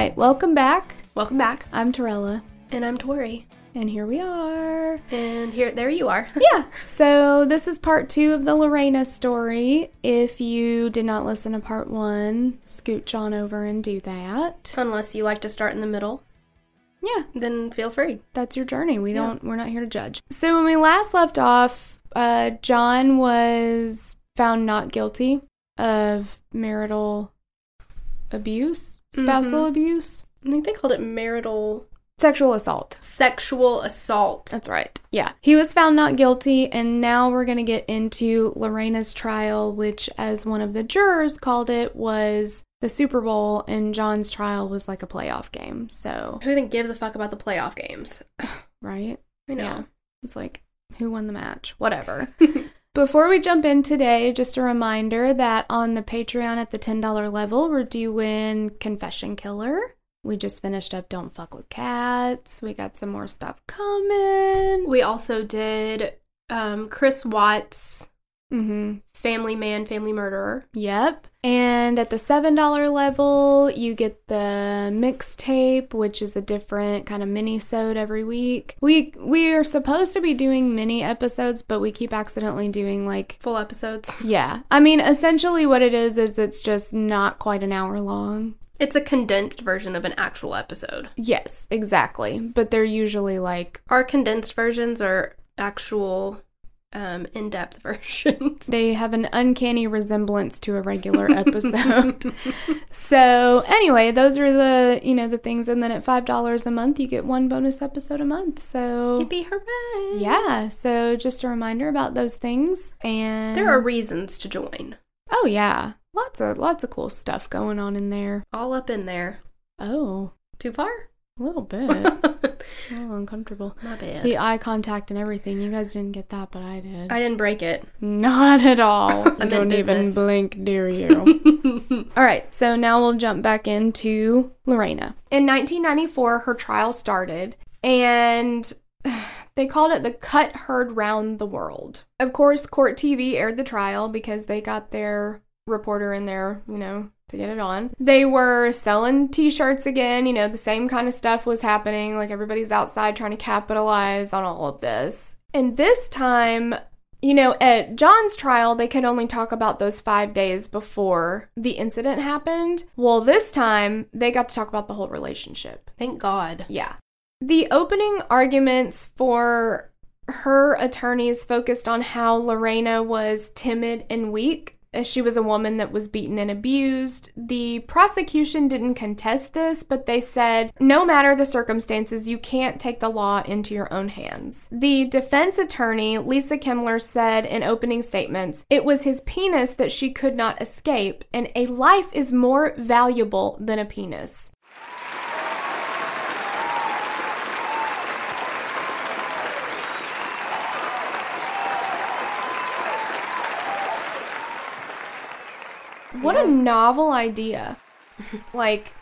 right, welcome back. Welcome back. I'm Terella. And I'm Tori. And here we are. And there you are. Yeah. So this is part two of the Lorena story. If you did not listen to part one, scooch on over and do that. Unless you like to start in the middle. Yeah. Then feel free. That's your journey. We're not here to judge. So when we last left off, John was found not guilty of marital abuse, spousal abuse. I think they called it marital... Sexual assault. That's right. Yeah. He was found not guilty, and now we're going to get into Lorena's trial, which, as one of the jurors called it, was the Super Bowl, and John's trial was like a playoff game, so... Who even gives a fuck about the playoff games? Right? I know. Yeah. It's like, who won the match? Whatever. Before we jump in today, just a reminder that on the Patreon at the $10 level, we're doing Confession Killer. We just finished up Don't Fuck With Cats. We got some more stuff coming. We also did Chris Watts, Family Man, Family Murderer. Yep. And at the $7 level, you get the mixtape, which is a different kind of mini-sode every week. We are supposed to be doing mini episodes, but we keep accidentally doing, like... Full episodes? Yeah. I mean, essentially what it is it's just not quite an hour long. It's a condensed version of an actual episode. Yes, exactly. But they're usually like... Our condensed versions are actual in-depth versions. They have an uncanny resemblance to a regular episode. So anyway, those are the things. And then at $5 a month, you get one bonus episode a month. So... Yippee hooray! Yeah. So just a reminder about those things. And... There are reasons to join. Oh, yeah. Lots of cool stuff going on in there. All up in there. Oh. Too far? A little bit. A little uncomfortable. My bad. The eye contact and everything. You guys didn't get that, but I did. I didn't break it. Not at all. I don't even blink, dear you. All right. So now we'll jump back into Lorena. In 1994, her trial started, and... They called it the Cut Heard Round the World. Of course, Court TV aired the trial because they got their reporter in there, to get it on. They were selling t-shirts again. The same kind of stuff was happening. Like, everybody's outside trying to capitalize on all of this. And this time, at John's trial, they could only talk about those 5 days before the incident happened. Well, this time, they got to talk about the whole relationship. Thank God. Yeah. The opening arguments for her attorneys focused on how Lorena was timid and weak. She was a woman that was beaten and abused. The prosecution didn't contest this, but they said, no matter the circumstances, you can't take the law into your own hands. The defense attorney, Lisa Kimler, said in opening statements, it was his penis that she could not escape, and a life is more valuable than a penis. What a novel idea. Like,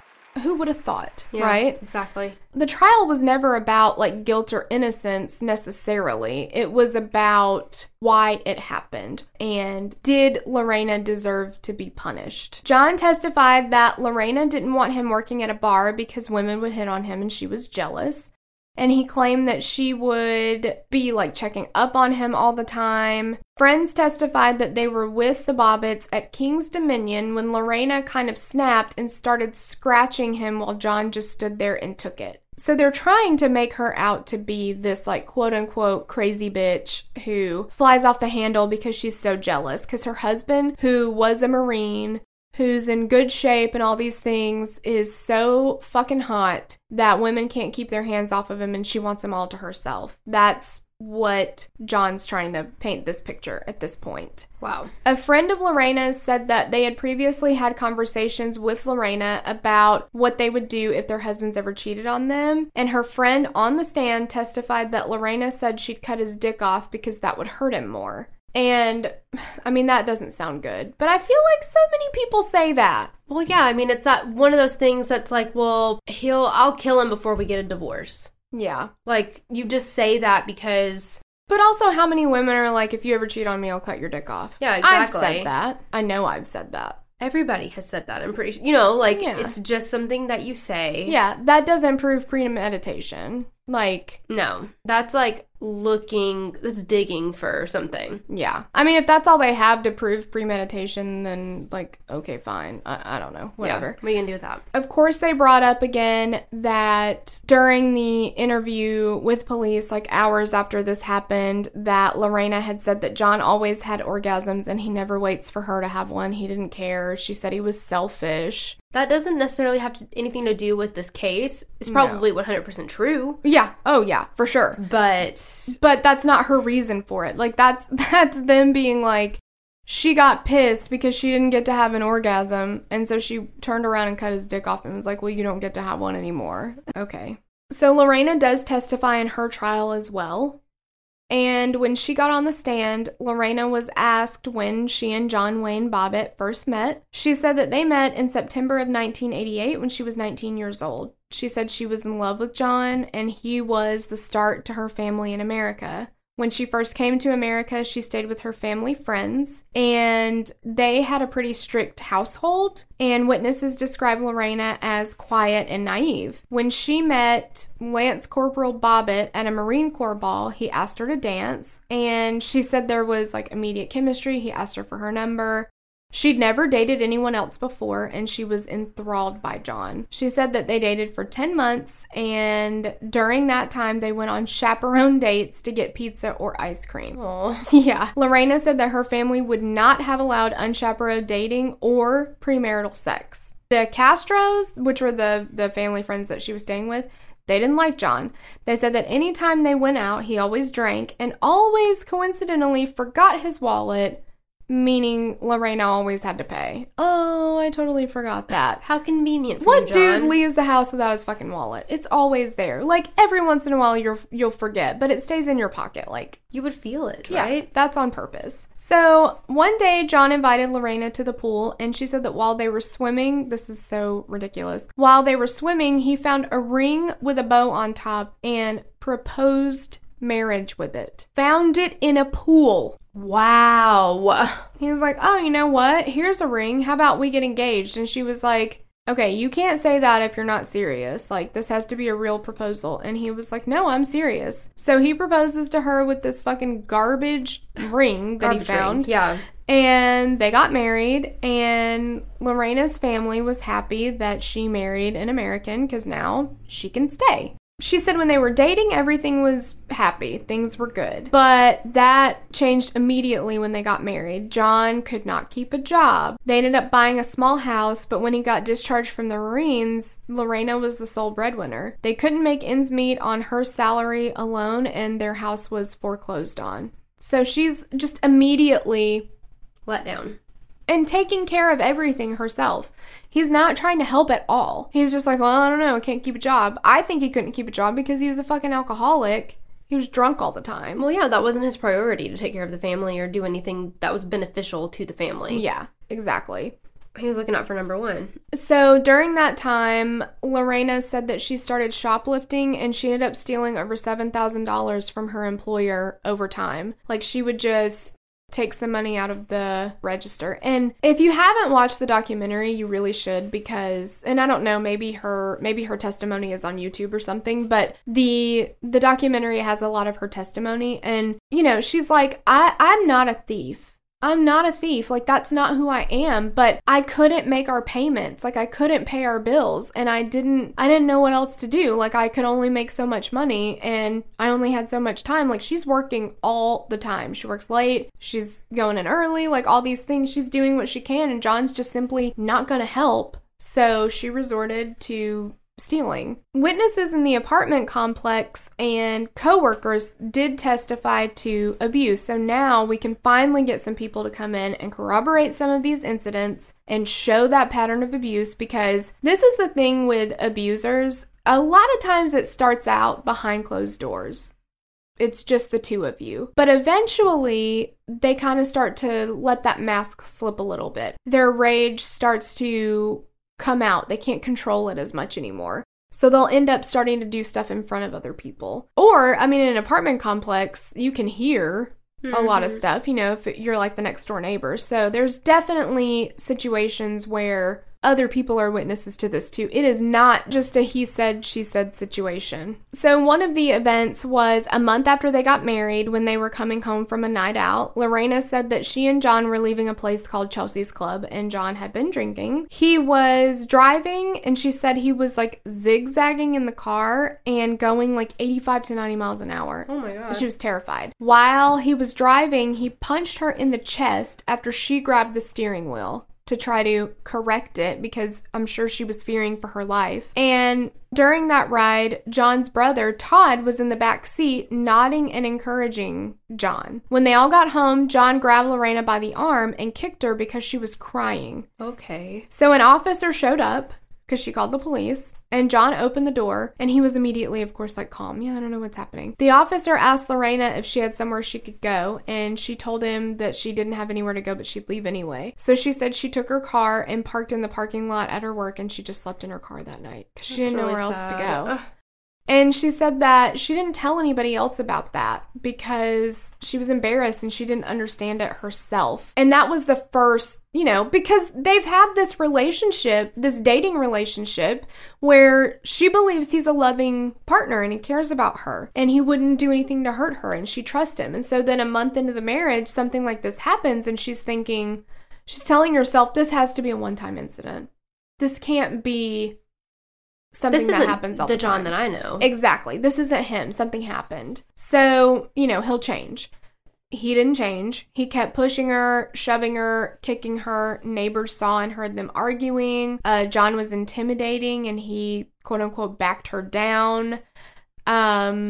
who would have thought, right? Exactly. The trial was never about, guilt or innocence, necessarily. It was about why it happened, and did Lorena deserve to be punished? John testified that Lorena didn't want him working at a bar because women would hit on him and she was jealous. And he claimed that she would be, checking up on him all the time. Friends testified that they were with the Bobbitts at King's Dominion when Lorena kind of snapped and started scratching him while John just stood there and took it. So they're trying to make her out to be this, quote-unquote crazy bitch who flies off the handle because she's so jealous. Because her husband, who was a Marine... who's in good shape and all these things, is so fucking hot that women can't keep their hands off of him, and she wants them all to herself. That's what John's trying to paint this picture at this point. Wow. A friend of Lorena's said that they had previously had conversations with Lorena about what they would do if their husbands ever cheated on them, and her friend on the stand testified that Lorena said she'd cut his dick off because that would hurt him more. And, that doesn't sound good. But I feel like so many people say that. Well, yeah, it's that one of those things that's I'll kill him before we get a divorce. Yeah. You just say that because... But also, how many women are if you ever cheat on me, I'll cut your dick off? Yeah, exactly. I've said that. I know I've said that. Everybody has said that, I'm pretty sure. You know, like, it's just something that you say. Yeah, that doesn't prove premeditation. Like, no, that's like looking, that's digging for something. Yeah. I mean, if that's all they have to prove premeditation, then like, okay, fine. I don't know. Whatever. Yeah, we can do that. Of course, they brought up again that during the interview with police, like hours after this happened, that Lorena had said that John always had orgasms and he never waits for her to have one. He didn't care. She said he was selfish. That doesn't necessarily have anything to do with this case. It's probably 100% true. Yeah. Oh, yeah, for sure. But that's not her reason for it. Like, that's them being like, she got pissed because she didn't get to have an orgasm, and so she turned around and cut his dick off and was like, well, you don't get to have one anymore. Okay. So Lorena does testify in her trial as well. And when she got on the stand, Lorena was asked when she and John Wayne Bobbitt first met. She said that they met in September of 1988 when she was 19 years old. She said she was in love with John, and he was the start to her family in America. When she first came to America, she stayed with her family friends, and they had a pretty strict household, and witnesses describe Lorena as quiet and naive. When she met Lance Corporal Bobbitt at a Marine Corps ball, he asked her to dance, and she said there was, like, immediate chemistry. He asked her for her number. She'd never dated anyone else before, and she was enthralled by John. She said that they dated for 10 months, and during that time, they went on chaperone dates to get pizza or ice cream. Aww. Yeah. Lorena said that her family would not have allowed unchaperoned dating or premarital sex. The Castros, which were the family friends that she was staying with, they didn't like John. They said that any time they went out, he always drank and always coincidentally forgot his wallet, meaning Lorena always had to pay. Oh, I totally forgot that. How convenient for John. What dude leaves the house without his fucking wallet? It's always there. Like, every once in a while you'll forget, but it stays in your pocket. Like, you would feel it, right? Yeah, that's on purpose. So, one day, John invited Lorena to the pool, and she said that while they were swimming, this is so ridiculous, while they were swimming, he found a ring with a bow on top and proposed marriage with it. Found it in a pool. Wow. He was like, oh, you know what? Here's a ring. How about we get engaged? And she was like, okay, you can't say that if you're not serious. Like, this has to be a real proposal. And he was like, no, I'm serious. So he proposes to her with this fucking garbage ring that he found. Ring. Yeah. And they got married, and Lorena's family was happy that she married an American because now she can stay. She said when they were dating, everything was happy. Things were good. But that changed immediately when they got married. John could not keep a job. They ended up buying a small house, but when he got discharged from the Marines, Lorena was the sole breadwinner. They couldn't make ends meet on her salary alone, and their house was foreclosed on. So she's just immediately let down. And taking care of everything herself. He's not trying to help at all. He's just like, well, I don't know, I can't keep a job. I think he couldn't keep a job because he was a fucking alcoholic. He was drunk all the time. Well, yeah, that wasn't his priority to take care of the family or do anything that was beneficial to the family. Yeah, exactly. He was looking out for number one. So during that time, Lorena said that she started shoplifting, and she ended up stealing over $7,000 from her employer over time. Like, she would just take some money out of the register. And if you haven't watched the documentary, you really should, because, and I don't know, maybe her testimony is on YouTube or something, but the documentary has a lot of her testimony. And, you know, she's like, I'm not a thief. I'm not a thief. Like, that's not who I am, but I couldn't make our payments. Like, I couldn't pay our bills, and I didn't know what else to do. Like, I could only make so much money, and I only had so much time. Like, she's working all the time. She works late. She's going in early. Like, all these things. She's doing what she can, and John's just simply not going to help. So she resorted to stealing. Witnesses in the apartment complex and co-workers did testify to abuse. So now we can finally get some people to come in and corroborate some of these incidents and show that pattern of abuse, because this is the thing with abusers. A lot of times it starts out behind closed doors. It's just the two of you. But eventually, they kind of start to let that mask slip a little bit. Their rage starts to come out. They can't control it as much anymore. So they'll end up starting to do stuff in front of other people. Or, I mean, in an apartment complex, you can hear a lot of stuff, you know, if you're like the next door neighbor. So there's definitely situations where other people are witnesses to this too. It is not just a he said, she said situation. So one of the events was a month after they got married, when they were coming home from a night out. Lorena said that she and John were leaving a place called Chelsea's Club, and John had been drinking. He was driving, and she said he was like zigzagging in the car and going like 85 to 90 miles an hour. Oh my God. She was terrified. While he was driving, he punched her in the chest after she grabbed the steering wheel to try to correct it, because I'm sure she was fearing for her life. And during that ride, John's brother, Todd, was in the back seat nodding and encouraging John. When they all got home, John grabbed Lorena by the arm and kicked her because she was crying. Okay. So an officer showed up because she called the police. And John opened the door, and he was immediately, of course, like, calm. Yeah, I don't know what's happening. The officer asked Lorena if she had somewhere she could go, and she told him that she didn't have anywhere to go, but she'd leave anyway. So she said she took her car and parked in the parking lot at her work, and she just slept in her car that night because she didn't know where else to go. And she said that she didn't tell anybody else about that because she was embarrassed and she didn't understand it herself. And that was the first, you know, because they've had this relationship, this dating relationship, where she believes he's a loving partner and he cares about her and he wouldn't do anything to hurt her and she trusts him. And so then a month into the marriage, something like this happens and she's thinking, she's telling herself, this has to be a one-time incident. This can't be something that happens all the time. This isn't the John that I know. Exactly. This isn't him. Something happened. So, you know, he'll change. He didn't change. He kept pushing her, shoving her, kicking her. Neighbors saw and heard them arguing. John was intimidating and he, quote unquote, backed her down. The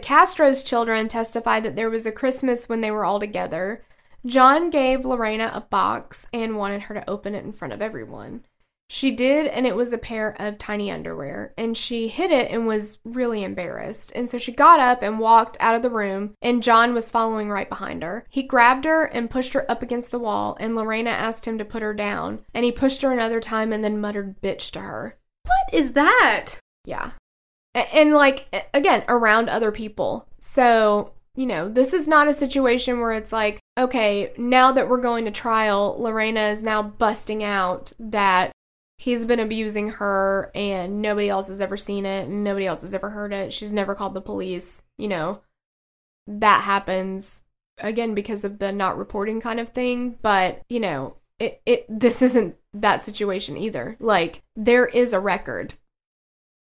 Castros children testified that there was a Christmas when they were all together. John gave Lorena a box and wanted her to open it in front of everyone. She did, and it was a pair of tiny underwear, and she hid it and was really embarrassed. And so she got up and walked out of the room, and John was following right behind her. He grabbed her and pushed her up against the wall, and Lorena asked him to put her down, and he pushed her another time and then muttered bitch to her. What is that? Yeah. And like, again, around other people. So, you know, this is not a situation where it's like, okay, now that we're going to trial, Lorena is now busting out that he's been abusing her, and nobody else has ever seen it, and nobody else has ever heard it. She's never called the police. You know, that happens, again, because of the not reporting kind of thing. But, you know, this isn't that situation either. Like, there is a record.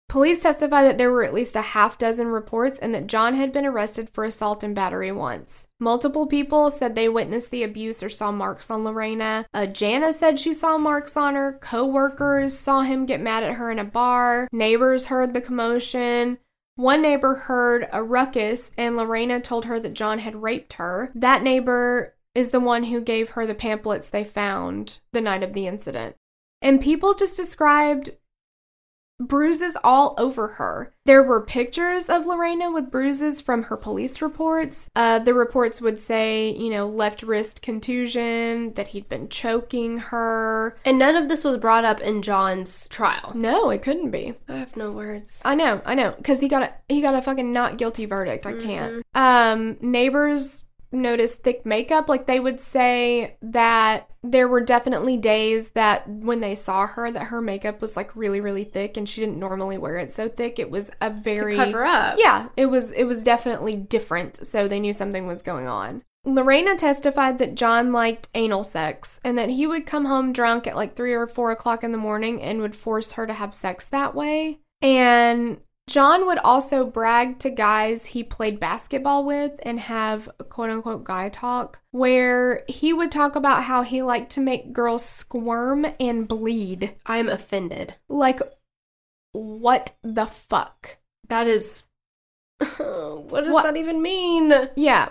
Police testified that there were at least a half dozen reports and that John had been arrested for assault and battery once. Multiple people said they witnessed the abuse or saw marks on Lorena. Jana said she saw marks on her. Co-workers saw him get mad at her in a bar. Neighbors heard the commotion. One neighbor heard a ruckus and Lorena told her that John had raped her. That neighbor is the one who gave her the pamphlets they found the night of the incident. And people just described bruises all over her. There were pictures of Lorena with bruises from her police reports. The reports would say, you know, left wrist contusion, that he'd been choking her. And none of this was brought up in John's trial. No, it couldn't be. I have no words. I know. Because he got a fucking not guilty verdict. I can't. Neighbors noticed thick makeup. Like, they would say that there were definitely days that when they saw her, that her makeup was like really, really thick, and she didn't normally wear it so thick. It was a very to cover up. Yeah, it was definitely different. So they knew something was going on. Lorena testified that John liked anal sex and that he would come home drunk at like 3 or 4 o'clock in the morning and would force her to have sex that way. And John would also brag to guys he played basketball with and have quote-unquote guy talk, where he would talk about how he liked to make girls squirm and bleed. I'm offended. Like, what the fuck? That is... what does that even mean? Yeah.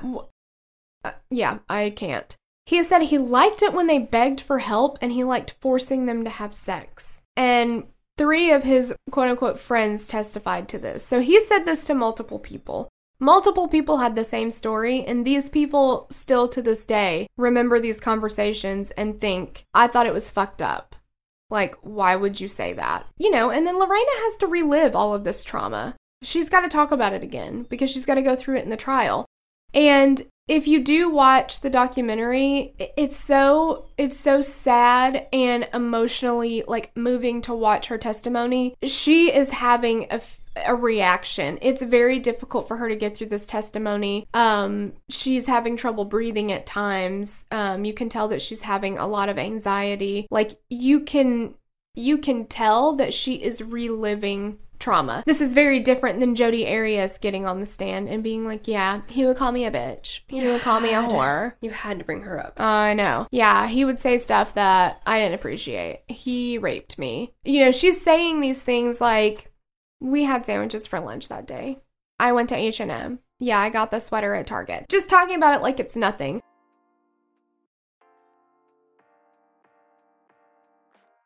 Yeah, I can't. He said he liked it when they begged for help and he liked forcing them to have sex. And 3 of his quote-unquote friends testified to this. So he said this to multiple people. Multiple people had the same story, and these people still to this day remember these conversations and think, I thought it was fucked up. Like, why would you say that? You know, and then Lorena has to relive all of this trauma. She's got to talk about it again because she's got to go through it in the trial. And if you do watch the documentary, it's so sad and emotionally, like, moving to watch her testimony. She is having a reaction. It's very difficult for her to get through this testimony. She's having trouble breathing at times. You can tell that she's having a lot of anxiety. Like, you can tell that she is reliving trauma. This is very different than Jodi Arias getting on the stand and being like, yeah, he would call me a bitch. He would call me a whore. You had to bring her up. I know. Yeah, he would say stuff that I didn't appreciate. He raped me. You know, she's saying these things like, we had sandwiches for lunch that day. I went to H&M. Yeah, I got the sweater at Target. Just talking about it like it's nothing.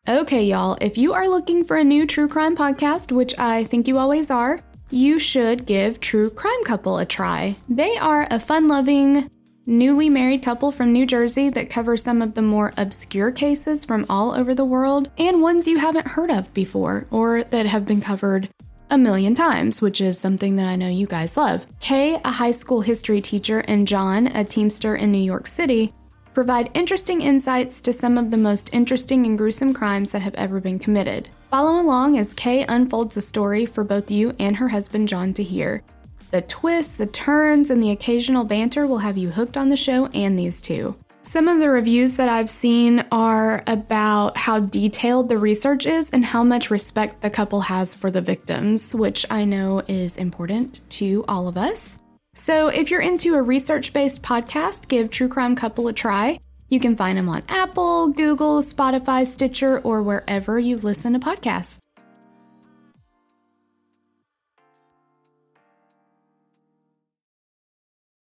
Okay, y'all, if you are looking for a new true crime podcast, which I think you always are, you should give True Crime Couple a try. They are a fun-loving, newly married couple from New Jersey that covers some of the more obscure cases from all over the world and ones you haven't heard of before or that have been covered a million times, which is something that I know you guys love. Kay, a high school history teacher, and John, a teamster in New York City, provide interesting insights to some of the most interesting and gruesome crimes that have ever been committed. Follow along as Kay unfolds a story for both you and her husband John to hear. The twists, the turns, and the occasional banter will have you hooked on the show and these two. Some of the reviews that I've seen are about how detailed the research is and how much respect the couple has for the victims, which I know is important to all of us. So if you're into a research-based podcast, give True Crime Couple a try. You can find them on Apple, Google, Spotify, Stitcher, or wherever you listen to podcasts.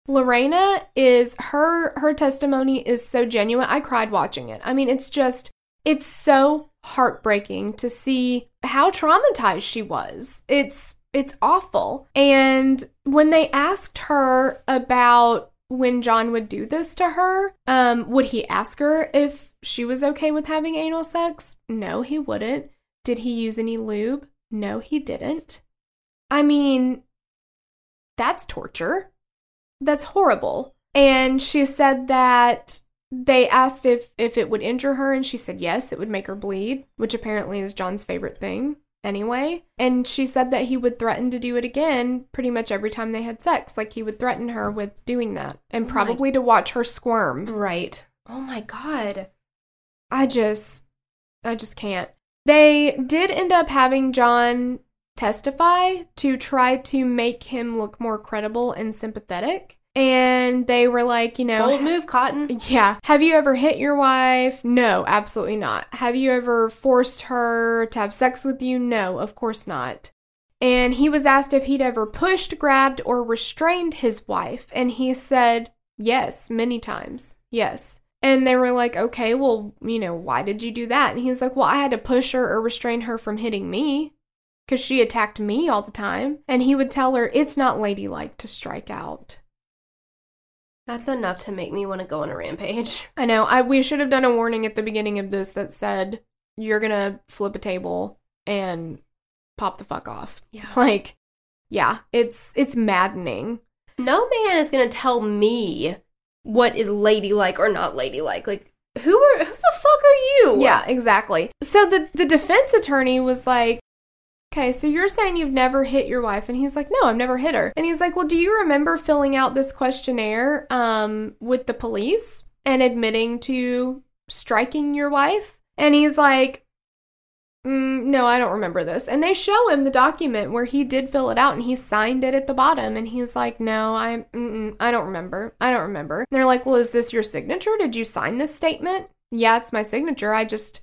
Lorena is, her testimony is so genuine. I cried watching it. I mean, it's so heartbreaking to see how traumatized she was. It's awful. And when they asked her about when John would do this to her, would he ask her if she was okay with having anal sex? No, he wouldn't. Did he use any lube? No, he didn't. I mean, that's torture. That's horrible. And she said that they asked if it would injure her, and she said yes, it would make her bleed, which apparently is John's favorite thing. Anyway, and she said that he would threaten to do it again pretty much every time they had sex. Like, he would threaten her with doing that and probably to watch her squirm. Right. Oh my God. I just can't. They did end up having John testify to try to make him look more credible and sympathetic. And they were like, you know, bold move, Cotton. Yeah. Have you ever hit your wife? No, absolutely not. Have you ever forced her to have sex with you? No, of course not. And he was asked if he'd ever pushed, grabbed, or restrained his wife. And he said, yes, many times. Yes. And they were like, okay, well, you know, why did you do that? And he's like, well, I had to push her or restrain her from hitting me, because she attacked me all the time. And he would tell her, it's not ladylike to strike out. That's enough to make me want to go on a rampage. I know. We should have done a warning at the beginning of this that said, you're going to flip a table and pop the fuck off. Yeah. Like, yeah, it's maddening. No man is going to tell me what is ladylike or not ladylike. Like, who the fuck are you? Yeah, exactly. So the defense attorney was like, okay, so you're saying you've never hit your wife. And he's like, no, I've never hit her. And he's like, well, do you remember filling out this questionnaire with the police and admitting to striking your wife? And he's like, no, I don't remember this. And they show him the document where he did fill it out and he signed it at the bottom. And he's like, no, I don't remember. I don't remember. And they're like, well, is this your signature? Did you sign this statement? Yeah, it's my signature. I just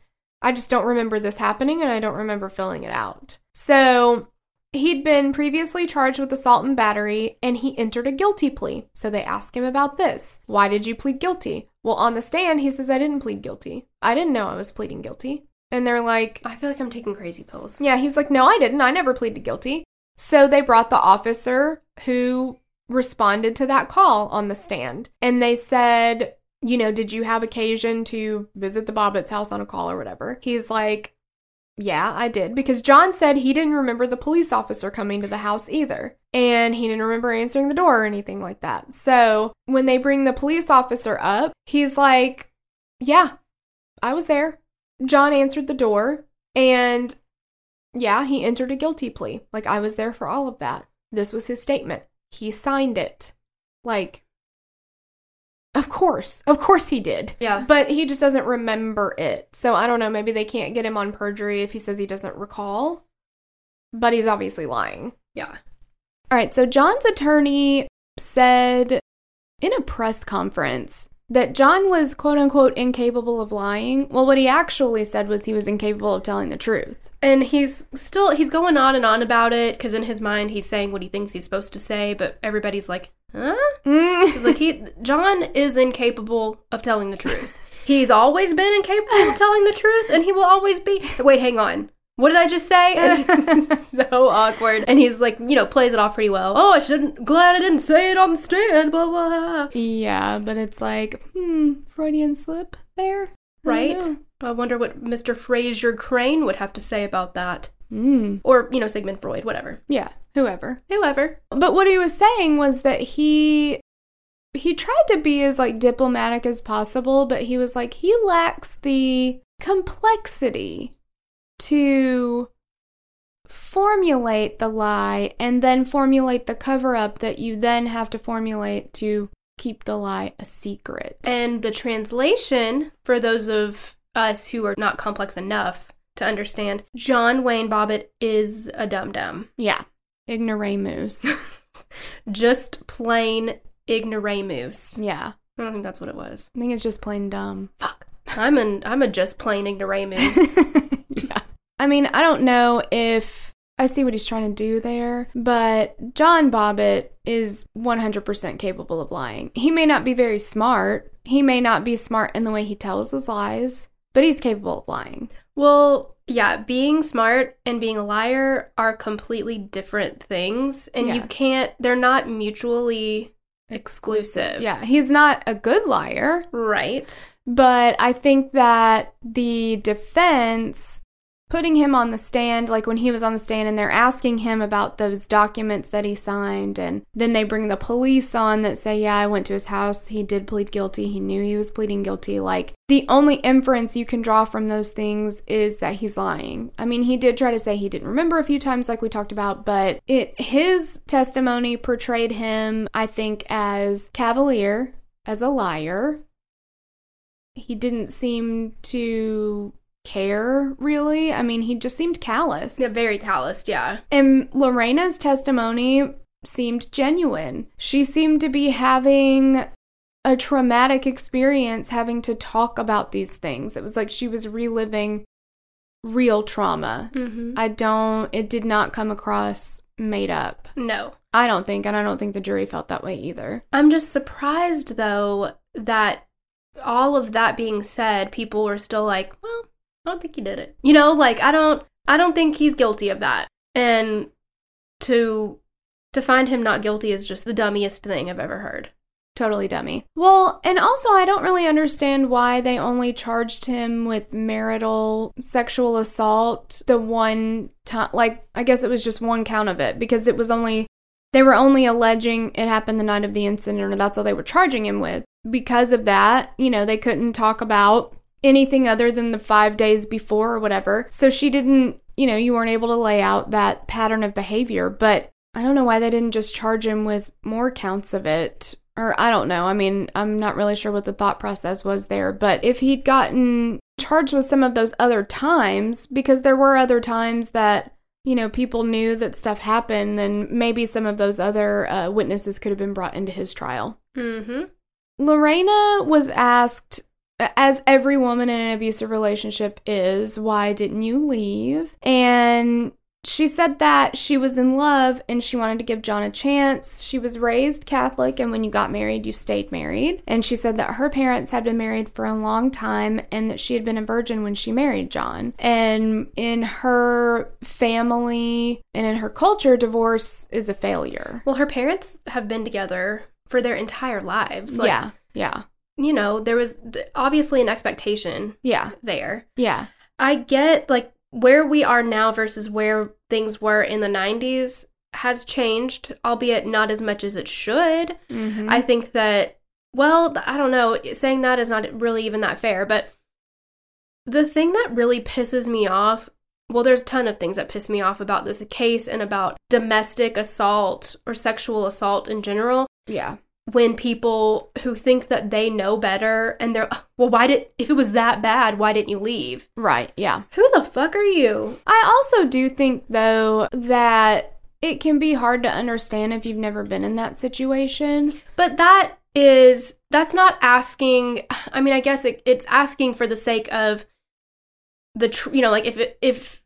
don't remember this happening, and I don't remember filling it out. So he'd been previously charged with assault and battery, and he entered a guilty plea. So they asked him about this. Why did you plead guilty? Well, on the stand, he says, I didn't plead guilty. I didn't know I was pleading guilty. And they're like, I feel like I'm taking crazy pills. Yeah, he's like, no, I didn't. I never pleaded guilty. So they brought the officer who responded to that call on the stand, and they said, you know, did you have occasion to visit the Bobbitt's house on a call or whatever? He's like, Yeah, I did. Because John said he didn't remember the police officer coming to the house either. And he didn't remember answering the door or anything like that. So when they bring the police officer up, he's like, yeah, I was there. John answered the door. And yeah, he entered a guilty plea. Like, I was there for all of that. This was his statement. He signed it. Like, of course he did. Yeah. But he just doesn't remember it. So I don't know, maybe they can't get him on perjury if he says he doesn't recall. But he's obviously lying. Yeah. All right, so John's attorney said in a press conference that John was, quote-unquote, incapable of lying. Well, what he actually said was he was incapable of telling the truth. And he's going on and on about it, because in his mind he's saying what he thinks he's supposed to say, but everybody's like, huh? He's like, John is incapable of telling the truth. He's always been incapable of telling the truth, and he will always be. Wait, hang on. What did I just say? And he's so awkward. And he's like, you know, plays it off pretty well. Oh, glad I didn't say it on the stand, blah, blah. Yeah, but it's like, Freudian slip there. Right? I wonder what Mr. Fraser Crane would have to say about that. Mm. Or, you know, Sigmund Freud, whatever. Yeah, whoever. But what he was saying was that he tried to be as, like, diplomatic as possible, but he was like, he lacks the complexity to formulate the lie and then formulate the cover-up that you then have to formulate to keep the lie a secret. And the translation, for those of us who are not complex enough to understand, John Wayne Bobbitt is a dum-dum. Yeah. Ignoramus. Just plain ignoramus. Yeah. I don't think that's what it was. I think it's just plain dumb. Fuck. I'm a just plain ignoramus. Yeah. I mean, I don't know if I see what he's trying to do there, but John Bobbitt is 100% capable of lying. He may not be very smart. He may not be smart in the way he tells his lies, but he's capable of lying. Well, yeah, being smart and being a liar are completely different things, and you can't, they're not mutually exclusive. Yeah, he's not a good liar. Right. But I think that the defense putting him on the stand, like when he was on the stand and they're asking him about those documents that he signed, and then they bring the police on that say, yeah, I went to his house, he did plead guilty, he knew he was pleading guilty. Like, the only inference you can draw from those things is that he's lying. I mean, he did try to say he didn't remember a few times like we talked about, but his testimony portrayed him, I think, as cavalier, as a liar. He didn't seem to care, really. I mean, he just seemed callous. Yeah, very calloused, yeah. And Lorena's testimony seemed genuine. She seemed to be having a traumatic experience having to talk about these things. It was like she was reliving real trauma. Mm-hmm. It did not come across made up. No. I don't think, and I don't think the jury felt that way either. I'm just surprised, though, that all of that being said, people were still like, well, I don't think he did it. You know, like, I don't think he's guilty of that. And to find him not guilty is just the dummiest thing I've ever heard. Totally dummy. Well, and also I don't really understand why they only charged him with marital sexual assault the one time. Like, I guess it was just one count of it, because it was only, they were only alleging it happened the night of the incident, or that's all they were charging him with. Because of that, you know, they couldn't talk about anything other than the 5 days before or whatever. So she didn't, you know, you weren't able to lay out that pattern of behavior. But I don't know why they didn't just charge him with more counts of it. Or I don't know. I mean, I'm not really sure what the thought process was there. But if he'd gotten charged with some of those other times, because there were other times that, you know, people knew that stuff happened, then maybe some of those other witnesses could have been brought into his trial. Mm-hmm. Lorena was asked, as every woman in an abusive relationship is, why didn't you leave? And she said that she was in love and she wanted to give John a chance. She was raised Catholic, and when you got married, you stayed married. And she said that her parents had been married for a long time and that she had been a virgin when she married John. And in her family and in her culture, divorce is a failure. Well, her parents have been together for their entire lives. Like, yeah, yeah. You know, there was obviously an expectation. Yeah. There. Yeah. I get, like, where we are now versus where things were in the 90s has changed, albeit not as much as it should. Mm-hmm. I think that, well, I don't know, saying that is not really even that fair, but the thing that really pisses me off, well, there's a ton of things that piss me off about this case and about domestic assault or sexual assault in general. Yeah. When people who think that they know better and they're, well, if it was that bad, why didn't you leave? Right, yeah. Who the fuck are you? I also do think, though, that it can be hard to understand if you've never been in that situation. But that's not asking, I mean, I guess it's asking for the sake of if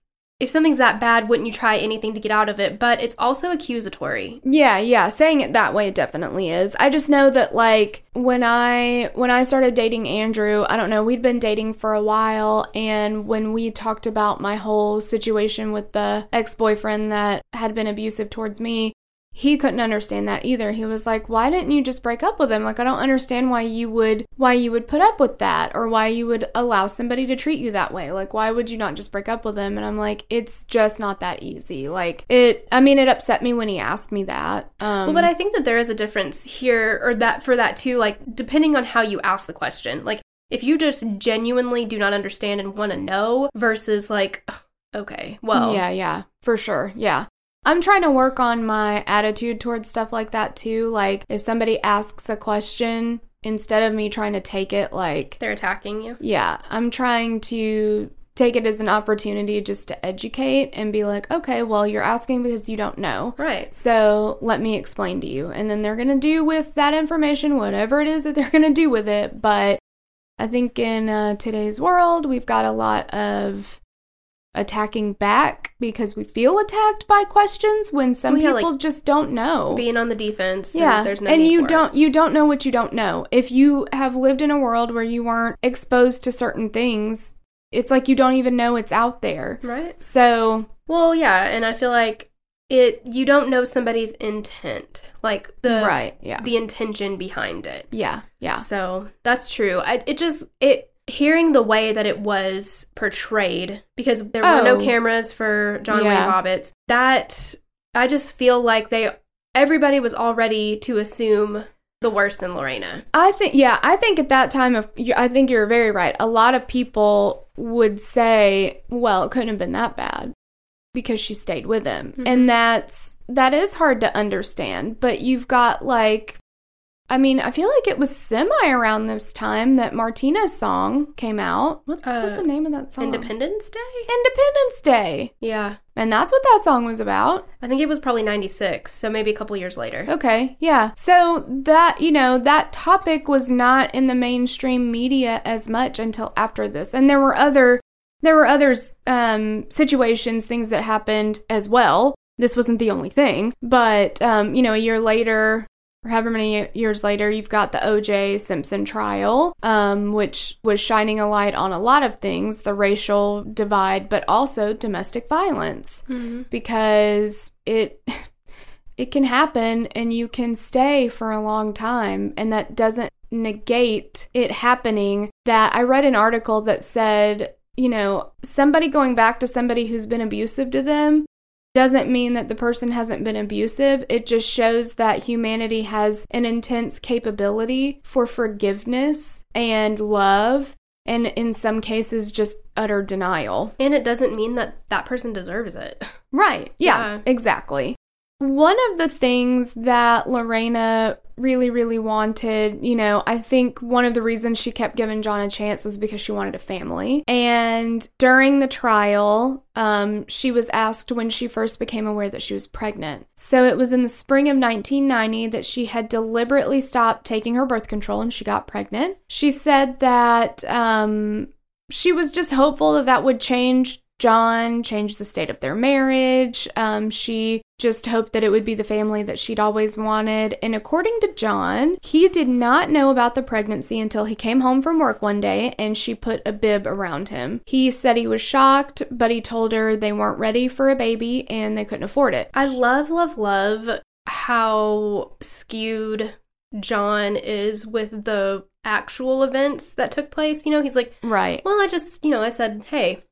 something's that bad, wouldn't you try anything to get out of it? But it's also accusatory. Yeah. Saying it that way definitely is. I just know that, like, when I started dating Andrew, I don't know, we'd been dating for a while, and when we talked about my whole situation with the ex-boyfriend that had been abusive towards me, he couldn't understand that either. He was like, why didn't you just break up with him? Like, I don't understand why you would put up with that, or why you would allow somebody to treat you that way. Like, why would you not just break up with him? And I'm like, it's just not that easy. Like, it upset me when he asked me that. Well, but I think that there is a difference here, or that for that too, like, depending on how you ask the question. Like, if you just genuinely do not understand and want to know versus like, okay, well. Yeah, for sure. Yeah. I'm trying to work on my attitude towards stuff like that, too. Like, if somebody asks a question, instead of me trying to take it like... they're attacking you? Yeah. I'm trying to take it as an opportunity just to educate and be like, okay, well, you're asking because you don't know. Right. So, let me explain to you. And then they're going to do with that information whatever it is that they're going to do with it. But I think in today's world, we've got a lot of... attacking back because we feel attacked by questions when some people just don't know. Being on the defense. Yeah, and there's no need for it. You don't know what you don't know. If you have lived in a world where you weren't exposed to certain things, it's like you don't even know it's out there. Right. So. Well, yeah, and I feel like you don't know somebody's intent, like the intention behind it. Yeah. So that's true. Hearing the way that it was portrayed, because there were no cameras for John Wayne Bobbitt, that I just feel like everybody was all ready to assume the worst in Lorena. I think at that time, I think you're very right. A lot of people would say, well, it couldn't have been that bad because she stayed with him. Mm-hmm. And that is hard to understand, but you've got I feel like it was around this time that Martina's song came out. What was the name of that song? Independence Day. Yeah. And that's what that song was about. I think it was probably 96, so maybe a couple years later. Okay, yeah. So that, that topic was not in the mainstream media as much until after this. And there were other situations, things that happened as well. This wasn't the only thing. But, a year later... or however many years later, you've got the O.J. Simpson trial, which was shining a light on a lot of things, the racial divide, but also domestic violence, mm-hmm. because it can happen and you can stay for a long time, and that doesn't negate it happening. That I read an article that said, somebody going back to somebody who's been abusive to them doesn't mean that the person hasn't been abusive. It just shows that humanity has an intense capability for forgiveness and love, and in some cases just utter denial. And it doesn't mean that that person deserves it. Right. Yeah. Exactly. One of the things that Lorena really, really wanted, I think one of the reasons she kept giving John a chance was because she wanted a family. And during the trial, she was asked when she first became aware that she was pregnant. So it was in the spring of 1990 that she had deliberately stopped taking her birth control and she got pregnant. She said that she was just hopeful that would change John, changed the state of their marriage. She just hoped that it would be the family that she'd always wanted. And according to John, he did not know about the pregnancy until he came home from work one day and she put a bib around him. He said he was shocked, but he told her they weren't ready for a baby and they couldn't afford it. I love how skewed John is with the actual events that took place. He's like, right. Well, I said, hey...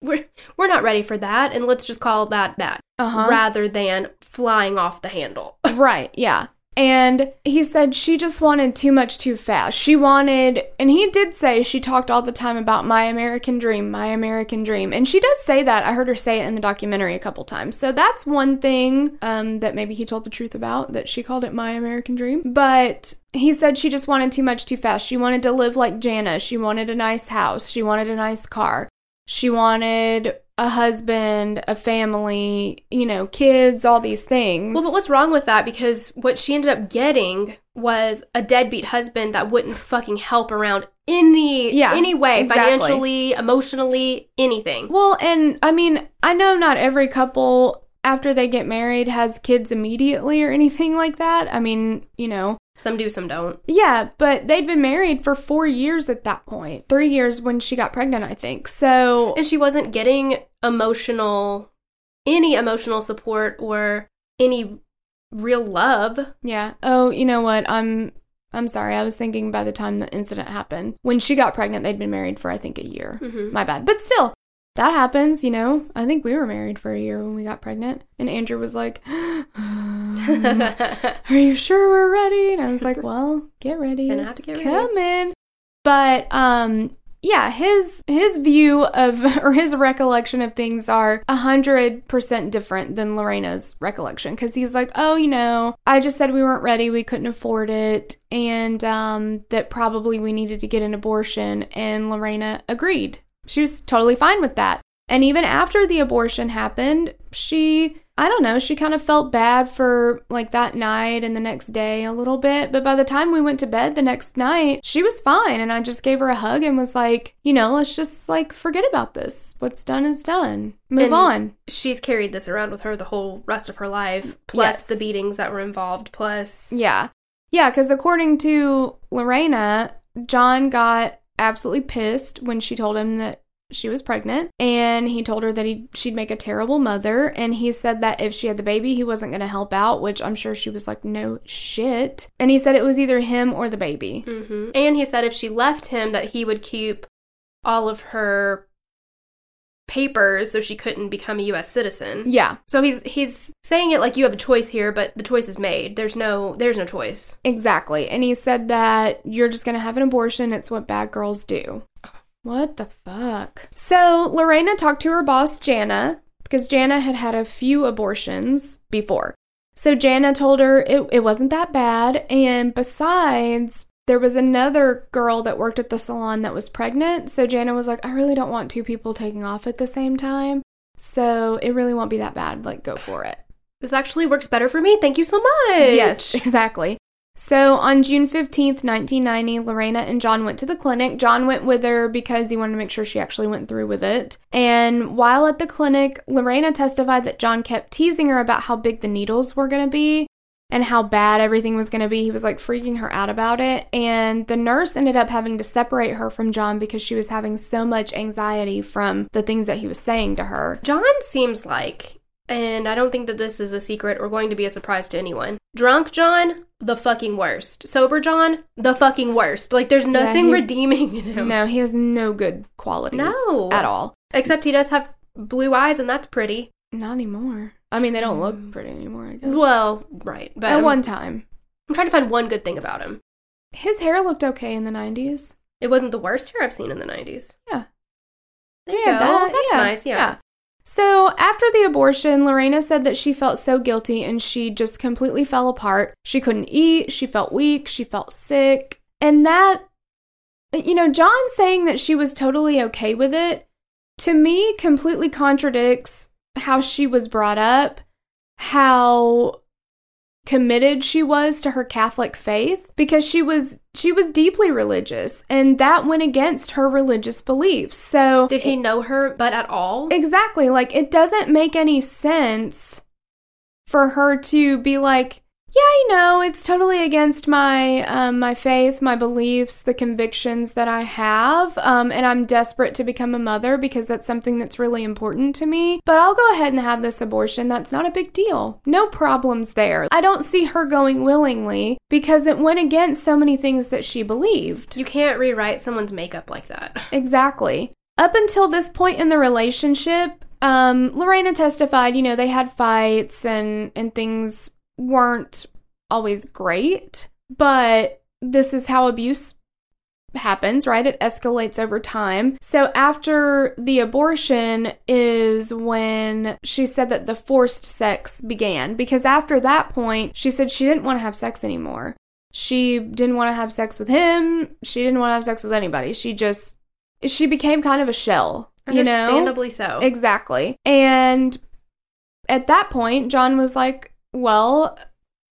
We're not ready for that, and let's just call that that, rather than flying off the handle. Right, yeah. And he said she just wanted too much too fast. She wanted, and he did say she talked all the time about my American dream. And she does say that. I heard her say it in the documentary a couple times. So that's one thing that maybe he told the truth about, that she called it my American dream. But he said she just wanted too much too fast. She wanted to live like Jana. She wanted a nice house. She wanted a nice car. She wanted a husband, a family, you know, kids, all these things. Well, but what's wrong with that? Because what she ended up getting was a deadbeat husband that wouldn't fucking help around any way, exactly. Financially, emotionally, anything. Well, and I mean, I know not every couple after they get married has kids immediately or anything like that. I mean, you know. Some do, some don't. Yeah, but they'd been married for 4 years at that point. 3 years when she got pregnant, I think. So, and she wasn't getting any emotional support or any real love. Yeah. Oh, you know what? I'm sorry. I was thinking by the time the incident happened, when she got pregnant, they'd been married for, I think, a year. Mm-hmm. My bad. But still, that happens, you know. I think we were married for a year when we got pregnant. And Andrew was like, are you sure we're ready? And I was like, well, get ready. And I have to get ready. Come in. But, yeah, his view of, or his recollection of things are 100% different than Lorena's recollection. Because he's like, oh, you know, I just said we weren't ready. We couldn't afford it. And that probably we needed to get an abortion. And Lorena agreed. She was totally fine with that. And even after the abortion happened, she kind of felt bad for, like, that night and the next day a little bit. But by the time we went to bed the next night, she was fine. And I just gave her a hug and was like, you know, let's just, like, forget about this. What's done is done. Move on. She's carried this around with her the whole rest of her life, plus the beatings that were involved, plus... Yeah. Yeah, because according to Lorena, John got absolutely pissed when she told him that she was pregnant, and he told her that she'd make a terrible mother, and he said that if she had the baby, he wasn't going to help out, which I'm sure she was like, no shit. And he said it was either him or the baby. Mm-hmm. And he said if she left him, that he would keep all of her papers so she couldn't become a U.S. citizen. Yeah. So he's saying it like you have a choice here, but the choice is made. There's no choice. Exactly. And he said that you're just going to have an abortion. It's what bad girls do. What the fuck? So Lorena talked to her boss, Jana, because Jana had had a few abortions before. So Jana told her it wasn't that bad. And besides, there was another girl that worked at the salon that was pregnant. So Jana was like, I really don't want two people taking off at the same time. So it really won't be that bad. Like, go for it. This actually works better for me. Thank you so much. Yes, exactly. So on June 15th, 1990, Lorena and John went to the clinic. John went with her because he wanted to make sure she actually went through with it. And while at the clinic, Lorena testified that John kept teasing her about how big the needles were going to be and how bad everything was going to be. He was, like, freaking her out about it. And the nurse ended up having to separate her from John because she was having so much anxiety from the things that he was saying to her. John seems like... And I don't think that this is a secret or going to be a surprise to anyone. Drunk John, the fucking worst. Sober John, the fucking worst. Like, there's nothing redeeming in him. No, he has no good qualities. No. At all. Except he does have blue eyes, and that's pretty. Not anymore. I mean, they don't look pretty anymore, I guess. Well, right. But at one time. I'm trying to find one good thing about him. His hair looked okay in the 90s. It wasn't the worst hair I've seen in the 90s. Yeah. There you go. That's nice, yeah. So, after the abortion, Lorena said that she felt so guilty and she just completely fell apart. She couldn't eat, she felt weak, she felt sick. And that, you know, John saying that she was totally okay with it, to me, completely contradicts how she was brought up, how committed she was to her Catholic faith, because she was deeply religious, and that went against her religious beliefs. So did he know her but at all? Exactly. Like, it doesn't make any sense for her to be like, yeah, you know, it's totally against my faith, my beliefs, the convictions that I have, and I'm desperate to become a mother because that's something that's really important to me, but I'll go ahead and have this abortion. That's not a big deal. No problems there. I don't see her going willingly because it went against so many things that she believed. You can't rewrite someone's makeup like that. Exactly. Up until this point in the relationship, Lorena testified, you know, they had fights and things weren't always great, but this is how abuse happens, right? It escalates over time. So after the abortion is when she said that the forced sex began, because after that point, she said she didn't want to have sex anymore. She didn't want to have sex with him. She didn't want to have sex with anybody. She became kind of a shell, you know? Understandably so. Exactly. And at that point, John was like, well,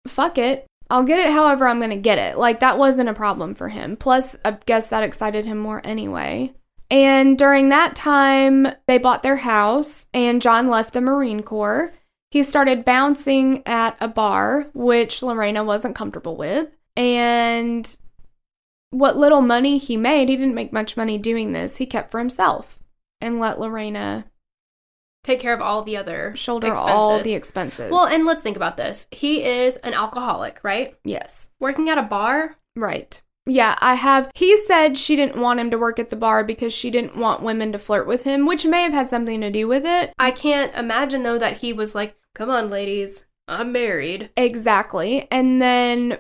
fuck it. I'll get it however I'm going to get it. Like, that wasn't a problem for him. Plus, I guess that excited him more anyway. And during that time, they bought their house, and John left the Marine Corps. He started bouncing at a bar, which Lorena wasn't comfortable with. And what little money he made, he didn't make much money doing this. He kept for himself and let Lorena take care of all the other shoulder expenses. All the expenses. Well, and let's think about this. He is an alcoholic, right? Yes. Working at a bar? Right. Yeah, he said she didn't want him to work at the bar because she didn't want women to flirt with him, which may have had something to do with it. I can't imagine, though, that he was like, come on, ladies, I'm married. Exactly. And then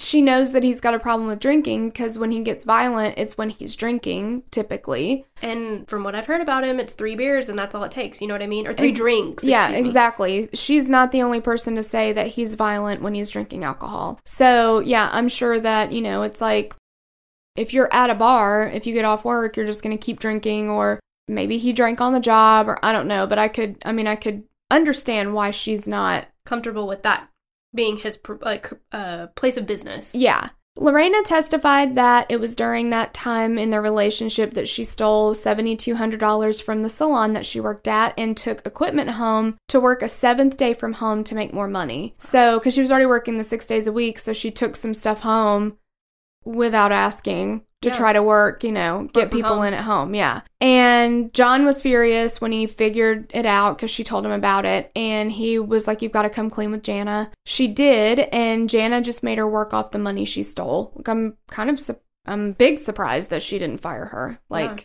she knows that he's got a problem with drinking because when he gets violent, it's when he's drinking, typically. And from what I've heard about him, it's 3 beers and that's all it takes, you know what I mean? Or 3 drinks. Yeah, exactly. She's not the only person to say that he's violent when he's drinking alcohol. So, yeah, I'm sure that, you know, it's like if you're at a bar, if you get off work, you're just going to keep drinking, or maybe he drank on the job, or I don't know. But I could understand why she's not comfortable with that being his place of business. Yeah. Lorena testified that it was during that time in their relationship that she stole $7,200 from the salon that she worked at and took equipment home to work a 7th day from home to make more money. So, because she was already working the 6 days a week, so she took some stuff home without asking to try to work, you know, get people in at home. Yeah. And John was furious when he figured it out because she told him about it. And he was like, you've got to come clean with Jana. She did. And Jana just made her work off the money she stole. Like, I'm big surprised that she didn't fire her. Like,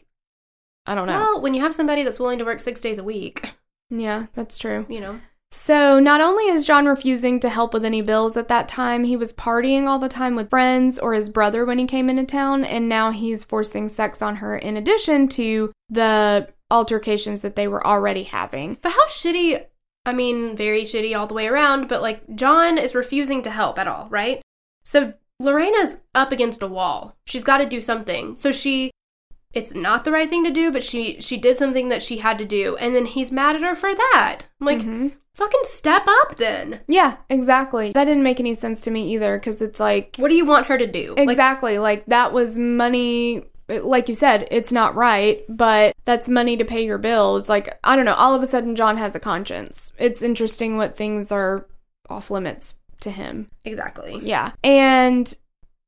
yeah. I don't know. Well, when you have somebody that's willing to work 6 days a week. Yeah, that's true. You know. So, not only is John refusing to help with any bills at that time, he was partying all the time with friends or his brother when he came into town, and now he's forcing sex on her in addition to the altercations that they were already having. But how shitty, I mean, very shitty all the way around, but, like, John is refusing to help at all, right? So, Lorena's up against a wall. She's got to do something. So, it's not the right thing to do, but she did something that she had to do, and then he's mad at her for that. I'm like, fucking step up then. Yeah, exactly. That didn't make any sense to me either, because it's like, what do you want her to do? Exactly. Like, that was money. Like you said, it's not right, but that's money to pay your bills. Like, I don't know. All of a sudden, John has a conscience. It's interesting what things are off limits to him. Exactly. Yeah. And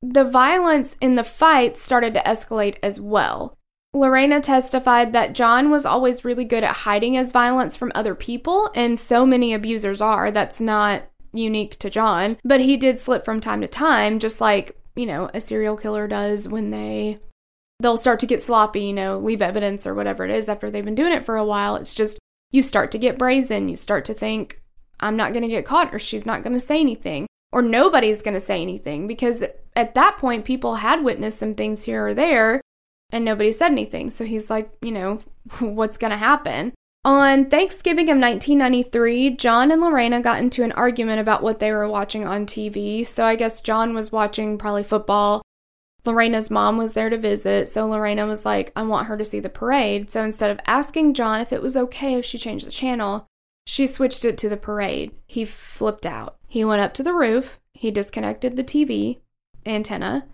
the violence in the fight started to escalate as well. Lorena testified that John was always really good at hiding his violence from other people, and so many abusers are. That's not unique to John, but he did slip from time to time, just like, you know, a serial killer does when they'll start to get sloppy, you know, leave evidence or whatever it is after they've been doing it for a while. It's just, you start to get brazen. You start to think, I'm not going to get caught, or she's not going to say anything, or nobody's going to say anything, because at that point, people had witnessed some things here or there, and nobody said anything. So he's like, you know, what's going to happen? On Thanksgiving of 1993, John and Lorena got into an argument about what they were watching on TV. So I guess John was watching probably football. Lorena's mom was there to visit. So Lorena was like, I want her to see the parade. So instead of asking John if it was okay if she changed the channel, she switched it to the parade. He flipped out. He went up to the roof. He disconnected the TV antenna.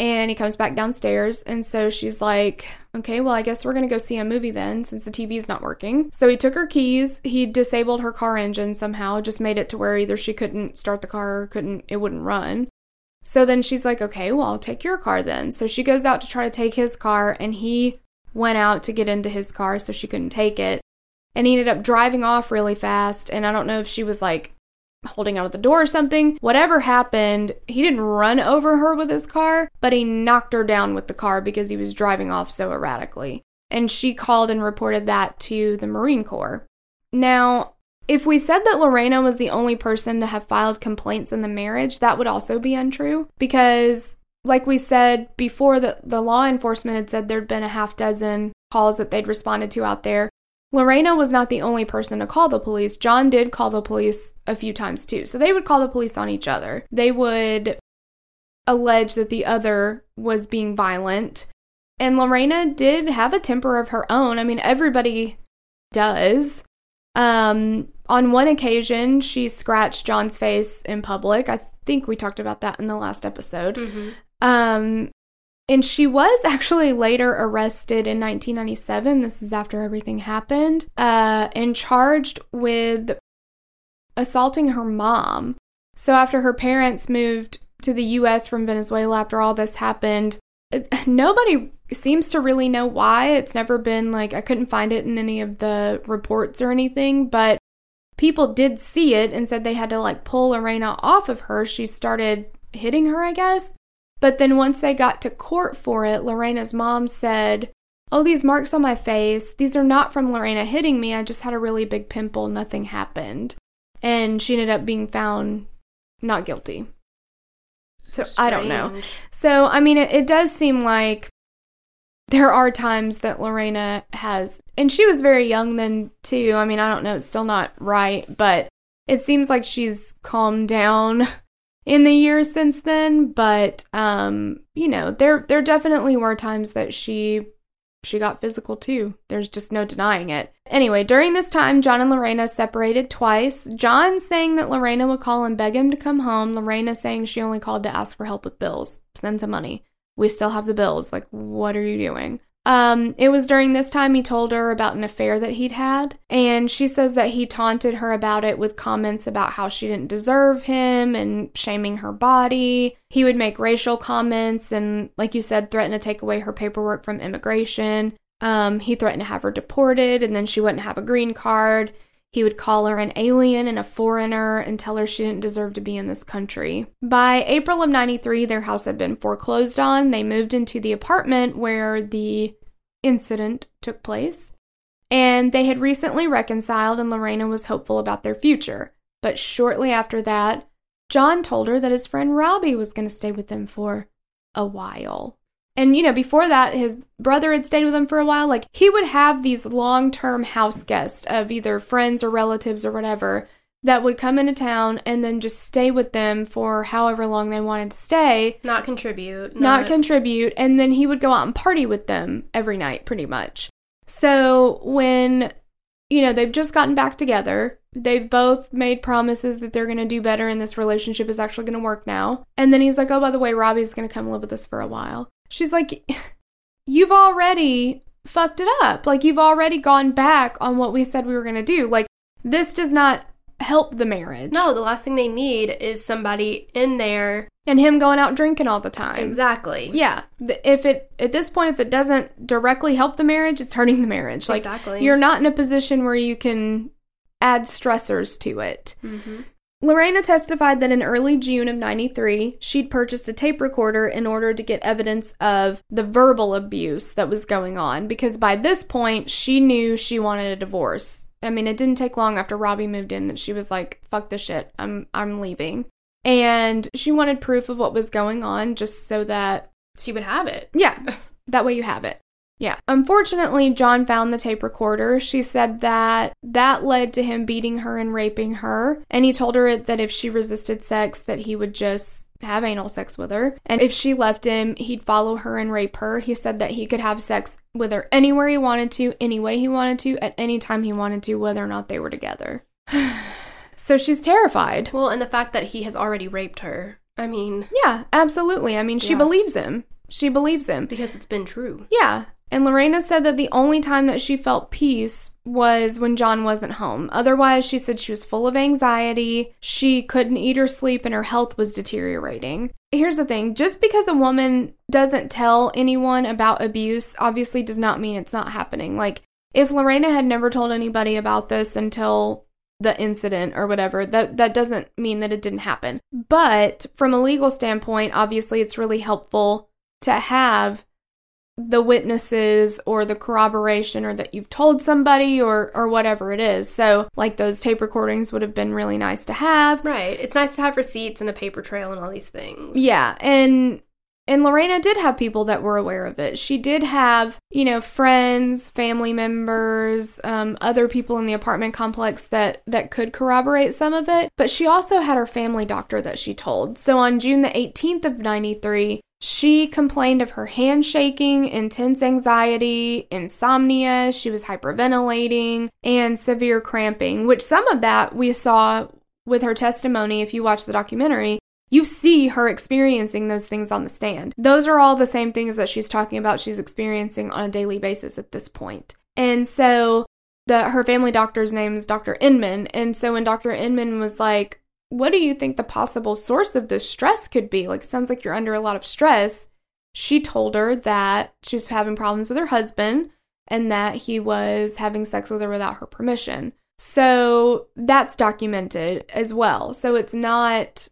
And he comes back downstairs, and so she's like, okay, well, I guess we're going to go see a movie then, since the TV's not working. So he took her keys, he disabled her car engine somehow, just made it to where either she couldn't start the car or it wouldn't run. So then she's like, okay, well, I'll take your car then. So she goes out to try to take his car, and he went out to get into his car, so she couldn't take it. And he ended up driving off really fast, and I don't know if she was, like, holding out at the door or something. Whatever happened, he didn't run over her with his car, but he knocked her down with the car because he was driving off so erratically. and she called and reported that to the Marine Corps. Now, if we said that Lorena was the only person to have filed complaints in the marriage, that would also be untrue, because like we said before, the law enforcement had said there'd been a half dozen calls that they'd responded to out there. Lorena was not the only person to call the police. John did call the police a few times too. So they would call the police on each other. They would allege that the other was being violent. And Lorena did have a temper of her own. I mean, everybody does. On one occasion, she scratched John's face in public. I think we talked about that in the last episode. Mm-hmm. And she was actually later arrested in 1997. This is after everything happened, and charged with assaulting her mom. So after her parents moved to the U.S. from Venezuela, after all this happened, nobody seems to really know why. It's never been like, I couldn't find it in any of the reports or anything, but people did see it and said they had to like pull Lorena off of her. She started hitting her, I guess. But then once they got to court for it, Lorena's mom said, "Oh, these marks on my face, these are not from Lorena hitting me. I just had a really big pimple. Nothing happened." And she ended up being found not guilty. So I don't know. So, I mean, it does seem like there are times that Lorena has, and she was very young then too. I mean, I don't know. It's still not right, but it seems like she's calmed down in the years since then, but, you know, there definitely were times that she got physical too. There's just no denying it. Anyway, during this time, John and Lorena separated twice. John saying that Lorena would call and beg him to come home. Lorena saying she only called to ask for help with bills. Send some money. We still have the bills. Like, what are you doing? It was during this time he told her about an affair that he'd had, and she says that he taunted her about it with comments about how she didn't deserve him and shaming her body. He would make racial comments and, like you said, threaten to take away her paperwork from immigration. He threatened to have her deported, and then she wouldn't have a green card. He would call her an alien and a foreigner and tell her she didn't deserve to be in this country. By April of 93, their house had been foreclosed on. They moved into the apartment where the incident took place. And they had recently reconciled, and Lorena was hopeful about their future. But shortly after that, John told her that his friend Robbie was going to stay with them for a while. And, you know, before that, his brother had stayed with him for a while. Like, he would have these long-term house guests of either friends or relatives or whatever that would come into town and then just stay with them for however long they wanted to stay. Not contribute. Not contribute. And then he would go out and party with them every night, pretty much. So when, you know, they've just gotten back together, they've both made promises that they're going to do better and this relationship is actually going to work now. And then he's like, "Oh, by the way, Robbie's going to come live with us for a while." She's like, "You've already fucked it up. Like, you've already gone back on what we said we were going to do. Like, this does not help the marriage." No, the last thing they need is somebody in there. And him going out drinking all the time. Exactly. Yeah. At this point, if it doesn't directly help the marriage, it's hurting the marriage. Like, exactly. You're not in a position where you can add stressors to it. Mm-hmm. Lorena testified that in early June of 93, she'd purchased a tape recorder in order to get evidence of the verbal abuse that was going on, because by this point, she knew she wanted a divorce. I mean, it didn't take long after Robbie moved in that she was like, "Fuck this shit, I'm leaving." And she wanted proof of what was going on just so that she would have it. Yeah, that way you have it. Yeah. Unfortunately, John found the tape recorder. She said that led to him beating her and raping her. And he told her that if she resisted sex, that he would just have anal sex with her. And if she left him, he'd follow her and rape her. He said that he could have sex with her anywhere he wanted to, any way he wanted to, at any time he wanted to, whether or not they were together. So she's terrified. Well, and the fact that he has already raped her. I mean. Yeah, absolutely. I mean, she believes him. She believes him. Because it's been true. Yeah. And Lorena said that the only time that she felt peace was when John wasn't home. Otherwise, she said she was full of anxiety, she couldn't eat or sleep, and her health was deteriorating. Here's the thing. Just because a woman doesn't tell anyone about abuse obviously does not mean it's not happening. Like, if Lorena had never told anybody about this until the incident or whatever, that doesn't mean that it didn't happen. But from a legal standpoint, obviously it's really helpful to have the witnesses or the corroboration or that you've told somebody or whatever it is. So, like, those tape recordings would have been really nice to have. Right. It's nice to have receipts and a paper trail and all these things. Yeah. And Lorena did have people that were aware of it. She did have, you know, friends, family members, other people in the apartment complex that could corroborate some of it. But she also had her family doctor that she told. So, on June the 18th of 93... she complained of her hand shaking, intense anxiety, insomnia, she was hyperventilating, and severe cramping, which some of that we saw with her testimony. If you watch the documentary, you see her experiencing those things on the stand. Those are all the same things that she's talking about she's experiencing on a daily basis at this point. And so her family doctor's name is Dr. Inman. And so when Dr. Inman was like, "What do you think the possible source of this stress could be? Like, it sounds like you're under a lot of stress." She told her that she was having problems with her husband and that he was having sex with her without her permission. So that's documented as well. So it's not,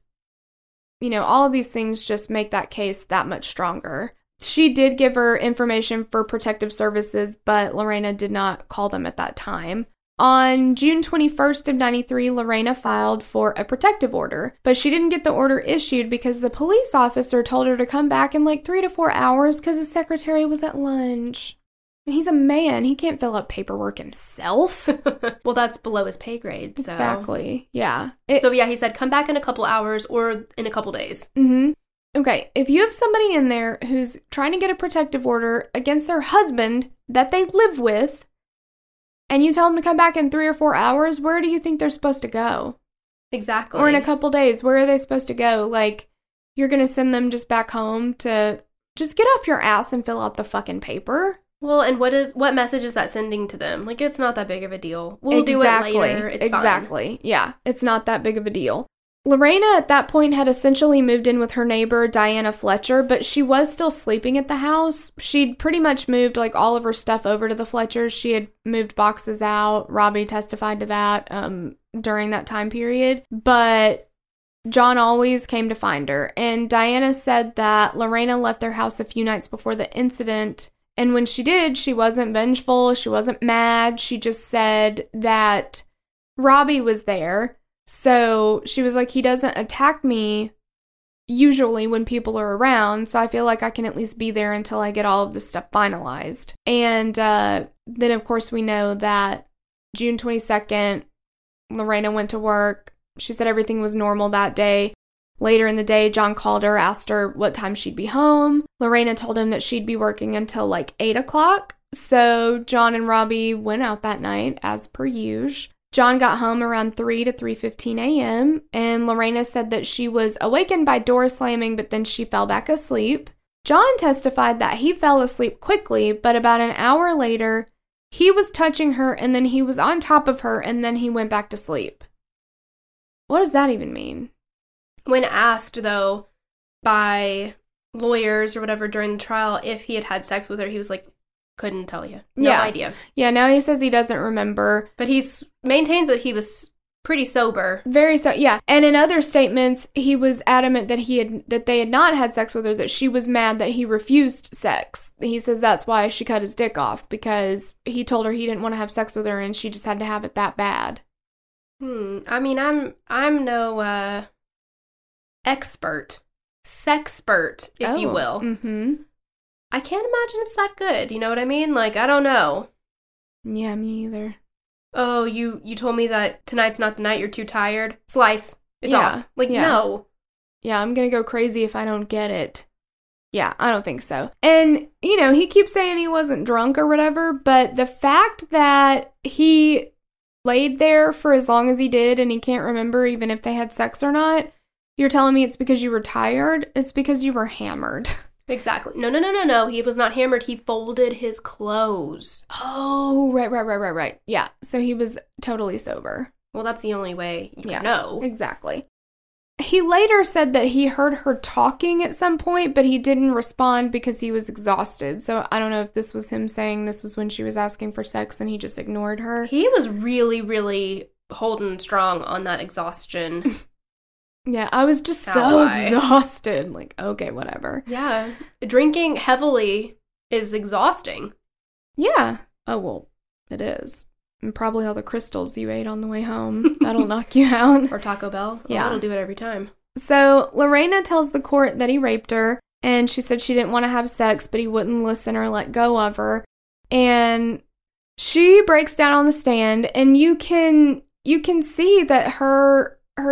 you know, all of these things just make that case that much stronger. She did give her information for protective services, but Lorena did not call them at that time. On June 21st of 93, Lorena filed for a protective order, but she didn't get the order issued because the police officer told her to come back in like 3 to 4 hours because his secretary was at lunch. And he's a man. He can't fill out paperwork himself. Well, that's below his pay grade, so. Exactly, yeah. So, he said come back in a couple hours or in a couple days. Mm-hmm. Okay, if you have somebody in there who's trying to get a protective order against their husband that they live with, and you tell them to come back in 3 or 4 hours, where do you think they're supposed to go? Exactly. Or in a couple days, where are they supposed to go? Like, you're going to send them just back home to just get off your ass and fill out the fucking paper? Well, and what message is that sending to them? Like, it's not that big of a deal. We'll do it later. It's fine. Exactly. Yeah, it's not that big of a deal. Lorena, at that point, had essentially moved in with her neighbor, Diana Fletcher, but she was still sleeping at the house. She'd pretty much moved, like, all of her stuff over to the Fletchers. She had moved boxes out. Robbie testified to that during that time period. But John always came to find her. And Diana said that Lorena left their house a few nights before the incident. And when she did, she wasn't vengeful. She wasn't mad. She just said that Robbie was there. So she was like, he doesn't attack me usually when people are around, so I feel like I can at least be there until I get all of this stuff finalized. And then, of course, we know that June 22nd, Lorena went to work. She said everything was normal that day. Later in the day, John called her, asked her what time she'd be home. Lorena told him that she'd be working until, like, 8 o'clock. So John and Robbie went out that night, as per usual. John got home around 3 to 3:15 a.m., and Lorena said that she was awakened by door slamming, but then she fell back asleep. John testified that he fell asleep quickly, but about an hour later, he was touching her, and then he was on top of her, and then he went back to sleep. What does that even mean? When asked, though, by lawyers or whatever during the trial if he had had sex with her, he was like, couldn't tell you. No idea. Yeah, now he says he doesn't remember. But he maintains that he was pretty sober. Very sober, yeah. And in other statements, he was adamant that they had not had sex with her, that she was mad that he refused sex. He says that's why she cut his dick off, because he told her he didn't want to have sex with her and she just had to have it that bad. I mean, I'm no expert. Sexpert, if you will. Mm-hmm. I can't imagine it's that good, you know what I mean? Like, I don't know. Yeah, me either. Oh, you told me that tonight's not the night, you're too tired. Slice. It's off. Like, no. Yeah, I'm gonna go crazy if I don't get it. Yeah, I don't think so. And, you know, he keeps saying he wasn't drunk or whatever, but the fact that he laid there for as long as he did and he can't remember even if they had sex or not, you're telling me it's because you were tired? It's because you were hammered. Exactly. No. He was not hammered. He folded his clothes. Oh, right. Yeah. So he was totally sober. Well, that's the only way you can know. Exactly. He later said that he heard her talking at some point, but he didn't respond because he was exhausted. So I don't know if this was him saying this was when she was asking for sex and he just ignored her. He was really, really holding strong on that exhaustion. Yeah, I was just so exhausted. Like, okay, whatever. Yeah. Drinking heavily is exhausting. Yeah. Oh, well, it is. And probably all the crystals you ate on the way home. That'll knock you out. Or Taco Bell. Yeah. That'll do it every time. So, Lorena tells the court that he raped her, and she said she didn't want to have sex, but he wouldn't listen or let go of her. And she breaks down on the stand, and you can see that her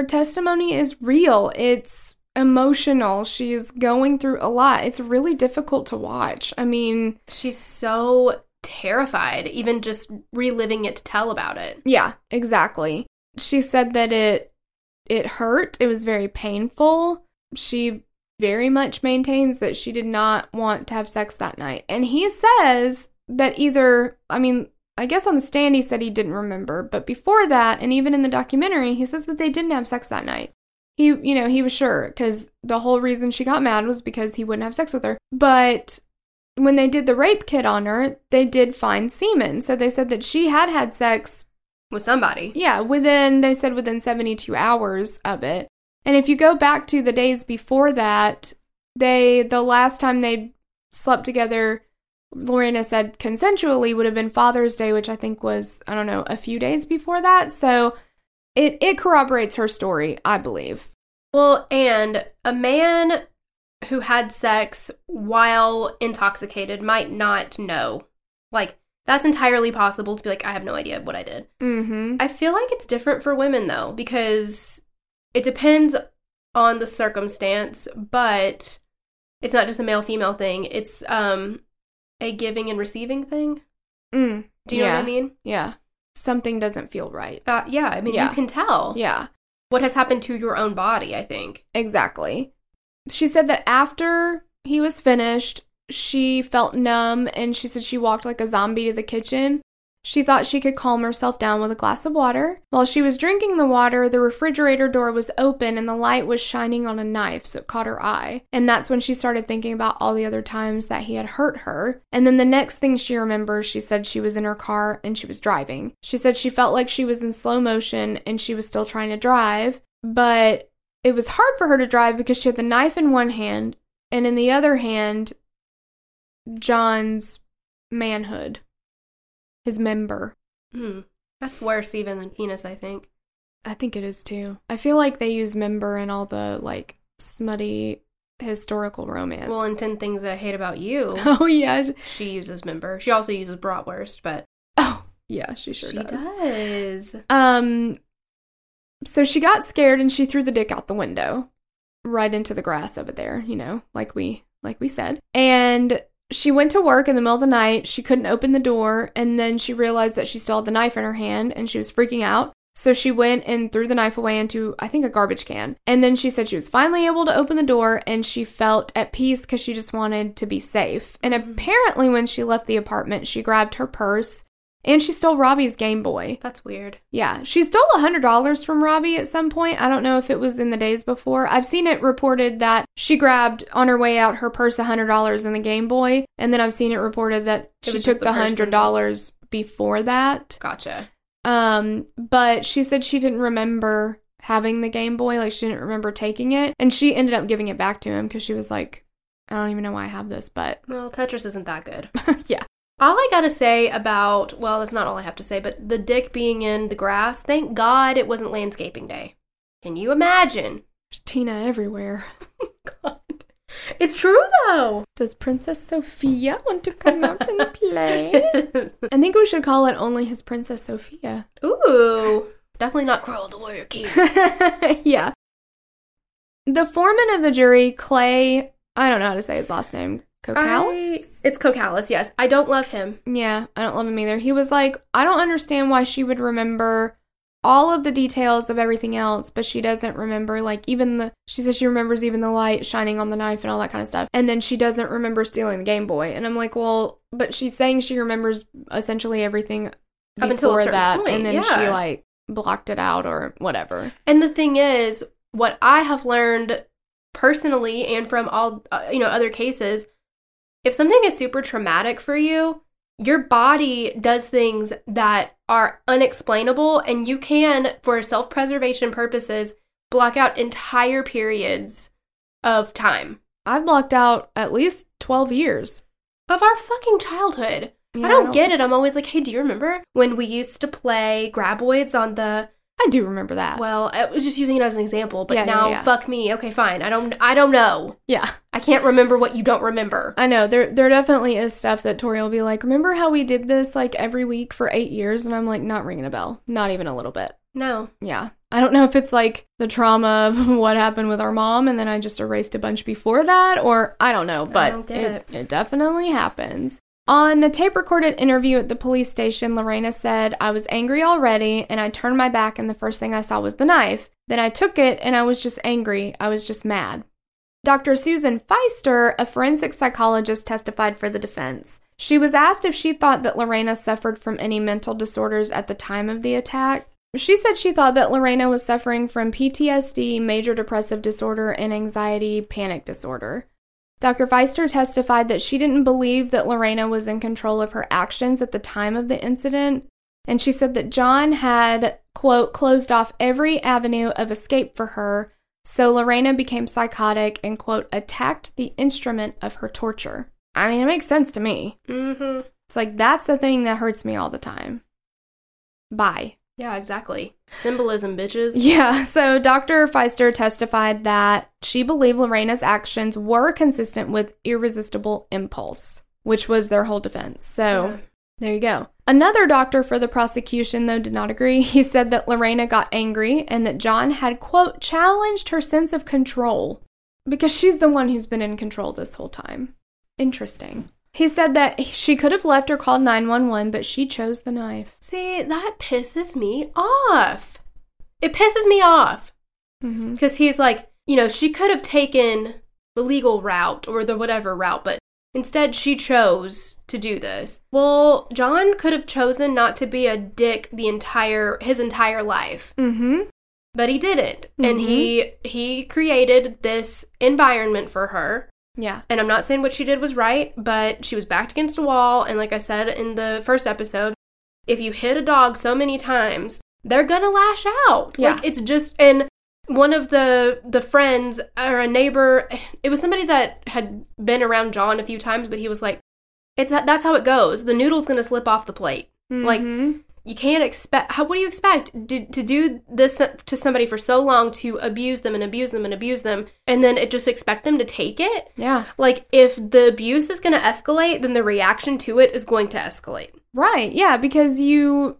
testimony is real. It's emotional. She's going through a lot. It's really difficult to watch. I mean, she's so terrified, even just reliving it to tell about it. Yeah, exactly. She said that it hurt. It was very painful. She very much maintains that she did not want to have sex that night. And he says that I guess on the stand he said he didn't remember, but before that, and even in the documentary, he says that they didn't have sex that night. He, he was sure, because the whole reason she got mad was because he wouldn't have sex with her. But when they did the rape kit on her, they did find semen. So they said that she had sex with somebody. Yeah, within 72 hours of it. And if you go back to the days before that, the last time they slept together, Lorena said consensually, would have been Father's Day, which I think was, I don't know, a few days before that. So it corroborates her story, I believe. Well, and a man who had sex while intoxicated might not know. Like, that's entirely possible to be like, I have no idea what I did. Mm-hmm. I feel like it's different for women, though, because it depends on the circumstance, but it's not just a male-female thing. It's, a giving and receiving thing? Mm, do you know what I mean? Yeah. Something doesn't feel right. You can tell. Yeah. What has happened to your own body, I think. Exactly. She said that after he was finished, she felt numb, and she said she walked like a zombie to the kitchen. She thought she could calm herself down with a glass of water. While she was drinking the water, the refrigerator door was open and the light was shining on a knife, so it caught her eye. And that's when she started thinking about all the other times that he had hurt her. And then the next thing she remembers, she said she was in her car and she was driving. She said she felt like she was in slow motion and she was still trying to drive, but it was hard for her to drive because she had the knife in one hand and in the other hand, John's manhood. His member. Mm. That's worse even than penis, I think. I think it is, too. I feel like they use member in all the, like, smutty historical romance. Well, in 10 Things I Hate About You. Oh, yeah. She uses member. She also uses bratwurst, but... Oh, yeah, she sure does. She does. So she got scared, and she threw the dick out the window. Right into the grass over there, like we said. And... she went to work in the middle of the night. She couldn't open the door, and then she realized that she still had the knife in her hand, and she was freaking out. So she went and threw the knife away into, I think, a garbage can. And then she said she was finally able to open the door, and she felt at peace because she just wanted to be safe. And apparently when she left the apartment, she grabbed her purse, and she stole Robbie's Game Boy. That's weird. Yeah. She stole $100 from Robbie at some point. I don't know if it was in the days before. I've seen it reported that she grabbed, on her way out, her purse, $100 and the Game Boy. And then I've seen it reported that she took the $100 before that. Gotcha. But she said she didn't remember having the Game Boy. Like, she didn't remember taking it. And she ended up giving it back to him because she was like, I don't even know why I have this, but... Well, Tetris isn't that good. Yeah. All I gotta say about, well, that's not all I have to say, but the dick being in the grass, thank God it wasn't landscaping day. Can you imagine? There's Tina everywhere. God. It's true, though. Does Princess Sophia want to come out and play? I think we should call it Only His Princess Sophia. Ooh. Definitely not Carl the Warrior King. Yeah. The foreman of the jury, Clay, I don't know how to say his last name. Kokalis? It's Kokalis, yes. I don't love him. Yeah, I don't love him either. He was like, I don't understand why she would remember all of the details of everything else, but she doesn't remember, like, even the... She says she remembers even the light shining on the knife and all that kind of stuff. And then she doesn't remember stealing the Game Boy. And I'm like, well, but she's saying she remembers essentially everything up until a certain point, and then she, like, blocked it out or whatever. And the thing is, what I have learned personally and from all, other cases... If something is super traumatic for you, your body does things that are unexplainable, and you can, for self-preservation purposes, block out entire periods of time. I've blocked out at least 12 years. of our fucking childhood. Yeah, I don't get it. I'm always like, hey, do you remember when we used to play graboids on the... I do remember that. Well, I was just using it as an example, but now fuck me. Okay, fine. I don't know. Yeah. I can't remember what you don't remember. I know. There definitely is stuff that Tori will be like, remember how we did this like every week for 8 years? And I'm like, not ringing a bell. Not even a little bit. No. Yeah. I don't know if it's like the trauma of what happened with our mom and then I just erased a bunch before that, or I don't know, but it definitely happens. On the tape-recorded interview at the police station, Lorena said, I was angry already, and I turned my back, and the first thing I saw was the knife. Then I took it, and I was just angry. I was just mad. Dr. Susan Feister, a forensic psychologist, testified for the defense. She was asked if she thought that Lorena suffered from any mental disorders at the time of the attack. She said she thought that Lorena was suffering from PTSD, major depressive disorder, and anxiety panic disorder. Dr. Feister testified that she didn't believe that Lorena was in control of her actions at the time of the incident, and she said that John had, quote, closed off every avenue of escape for her, so Lorena became psychotic and, quote, attacked the instrument of her torture. I mean, it makes sense to me. Mm-hmm. It's like, that's the thing that hurts me all the time. Bye. Yeah, exactly. Symbolism, bitches. Yeah, so Dr. Feister testified that she believed Lorena's actions were consistent with irresistible impulse, which was their whole defense. So, there you go. Another doctor for the prosecution, though, did not agree. He said that Lorena got angry and that John had, quote, challenged her sense of control because she's the one who's been in control this whole time. Interesting. He said that she could have left or called 911, but she chose the knife. See, that pisses me off. It pisses me off. Mm-hmm. Because he's like, you know, she could have taken the legal route or the whatever route, but instead she chose to do this. Well, John could have chosen not to be a dick his entire life. Mm-hmm. But he didn't. Mm-hmm. And he created this environment for her. Yeah. And I'm not saying what she did was right, but she was backed against a wall. And like I said in the first episode, if you hit a dog so many times, they're going to lash out. Yeah. Like, it's just, and one of the friends or a neighbor, it was somebody that had been around John a few times, but he was like, that's how it goes. The noodle's going to slip off the plate. Mm-hmm. Like, you can't expect, what do you expect to do this to somebody for so long, to abuse them and abuse them and abuse them, and then it just expect them to take it? Yeah. Like, if the abuse is going to escalate, then the reaction to it is going to escalate. Right, yeah, because your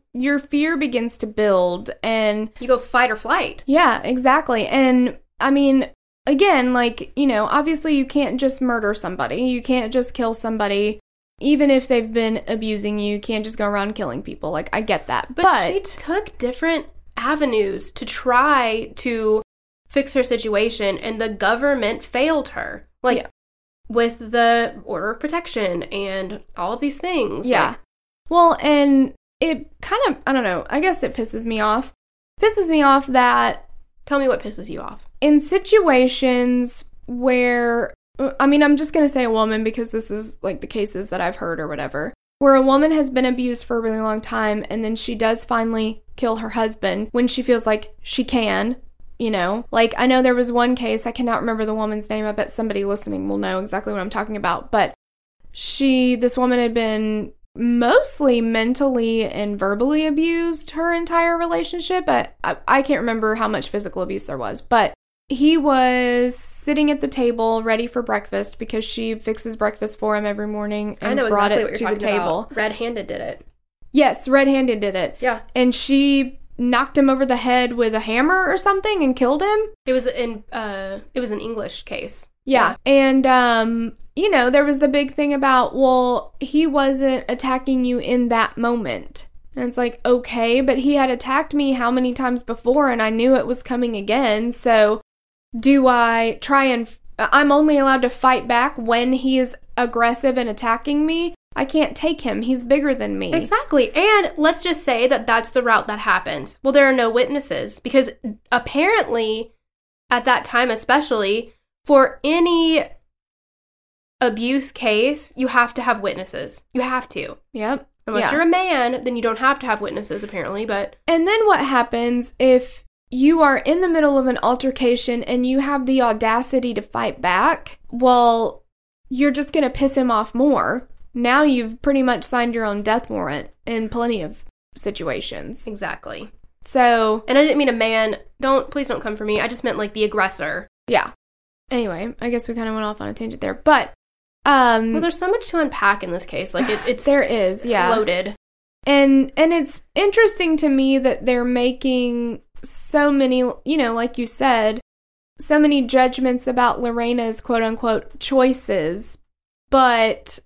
fear begins to build, and... You go fight or flight. Yeah, exactly. And, I mean, again, like, you know, obviously you can't just murder somebody. You can't just kill somebody. Even if they've been abusing you, can't just go around killing people. Like, I get that. But she took different avenues to try to fix her situation, and the government failed her. Like, with the order of protection and all of these things. Yeah. Like, well, and it kind of, I don't know, I guess it pisses me off. Pisses me off that... Tell me what pisses you off. In situations where... I mean, I'm just going to say a woman because this is, like, the cases that I've heard or whatever, where a woman has been abused for a really long time and then she does finally kill her husband when she feels like she can, you know? Like, I know there was one case, I cannot remember the woman's name, I bet somebody listening will know exactly what I'm talking about, but this woman had been mostly mentally and verbally abused her entire relationship, but I can't remember how much physical abuse there was, but he was... sitting at the table, ready for breakfast, because she fixes breakfast for him every morning and brought it to the table. Red Handed did it. Yes, Red Handed did it. Yeah. And she knocked him over the head with a hammer or something and killed him. It was an English case. Yeah. And, you know, there was the big thing about, well, he wasn't attacking you in that moment. And it's like, okay, but he had attacked me how many times before, and I knew it was coming again, so... Do I try and... I'm only allowed to fight back when he is aggressive and attacking me. I can't take him. He's bigger than me. Exactly. And let's just say that that's the route that happens. Well, there are no witnesses. Because apparently, at that time especially, for any abuse case, you have to have witnesses. You have to. Yep. Unless you're a man, then you don't have to have witnesses, apparently, but... And then what happens if... You are in the middle of an altercation and you have the audacity to fight back, well, you're just going to piss him off more now you've pretty much signed your own death warrant in plenty of situations. Exactly. So... And I didn't mean a man. Please don't come for me. I just meant, like, the aggressor. Yeah. Anyway, I guess we kind of went off on a tangent there. But, well, there's so much to unpack in this case. Like, it's... there is, yeah. Loaded. And it's interesting to me that they're making so many, you know, like you said, so many judgments about Lorena's quote-unquote choices, but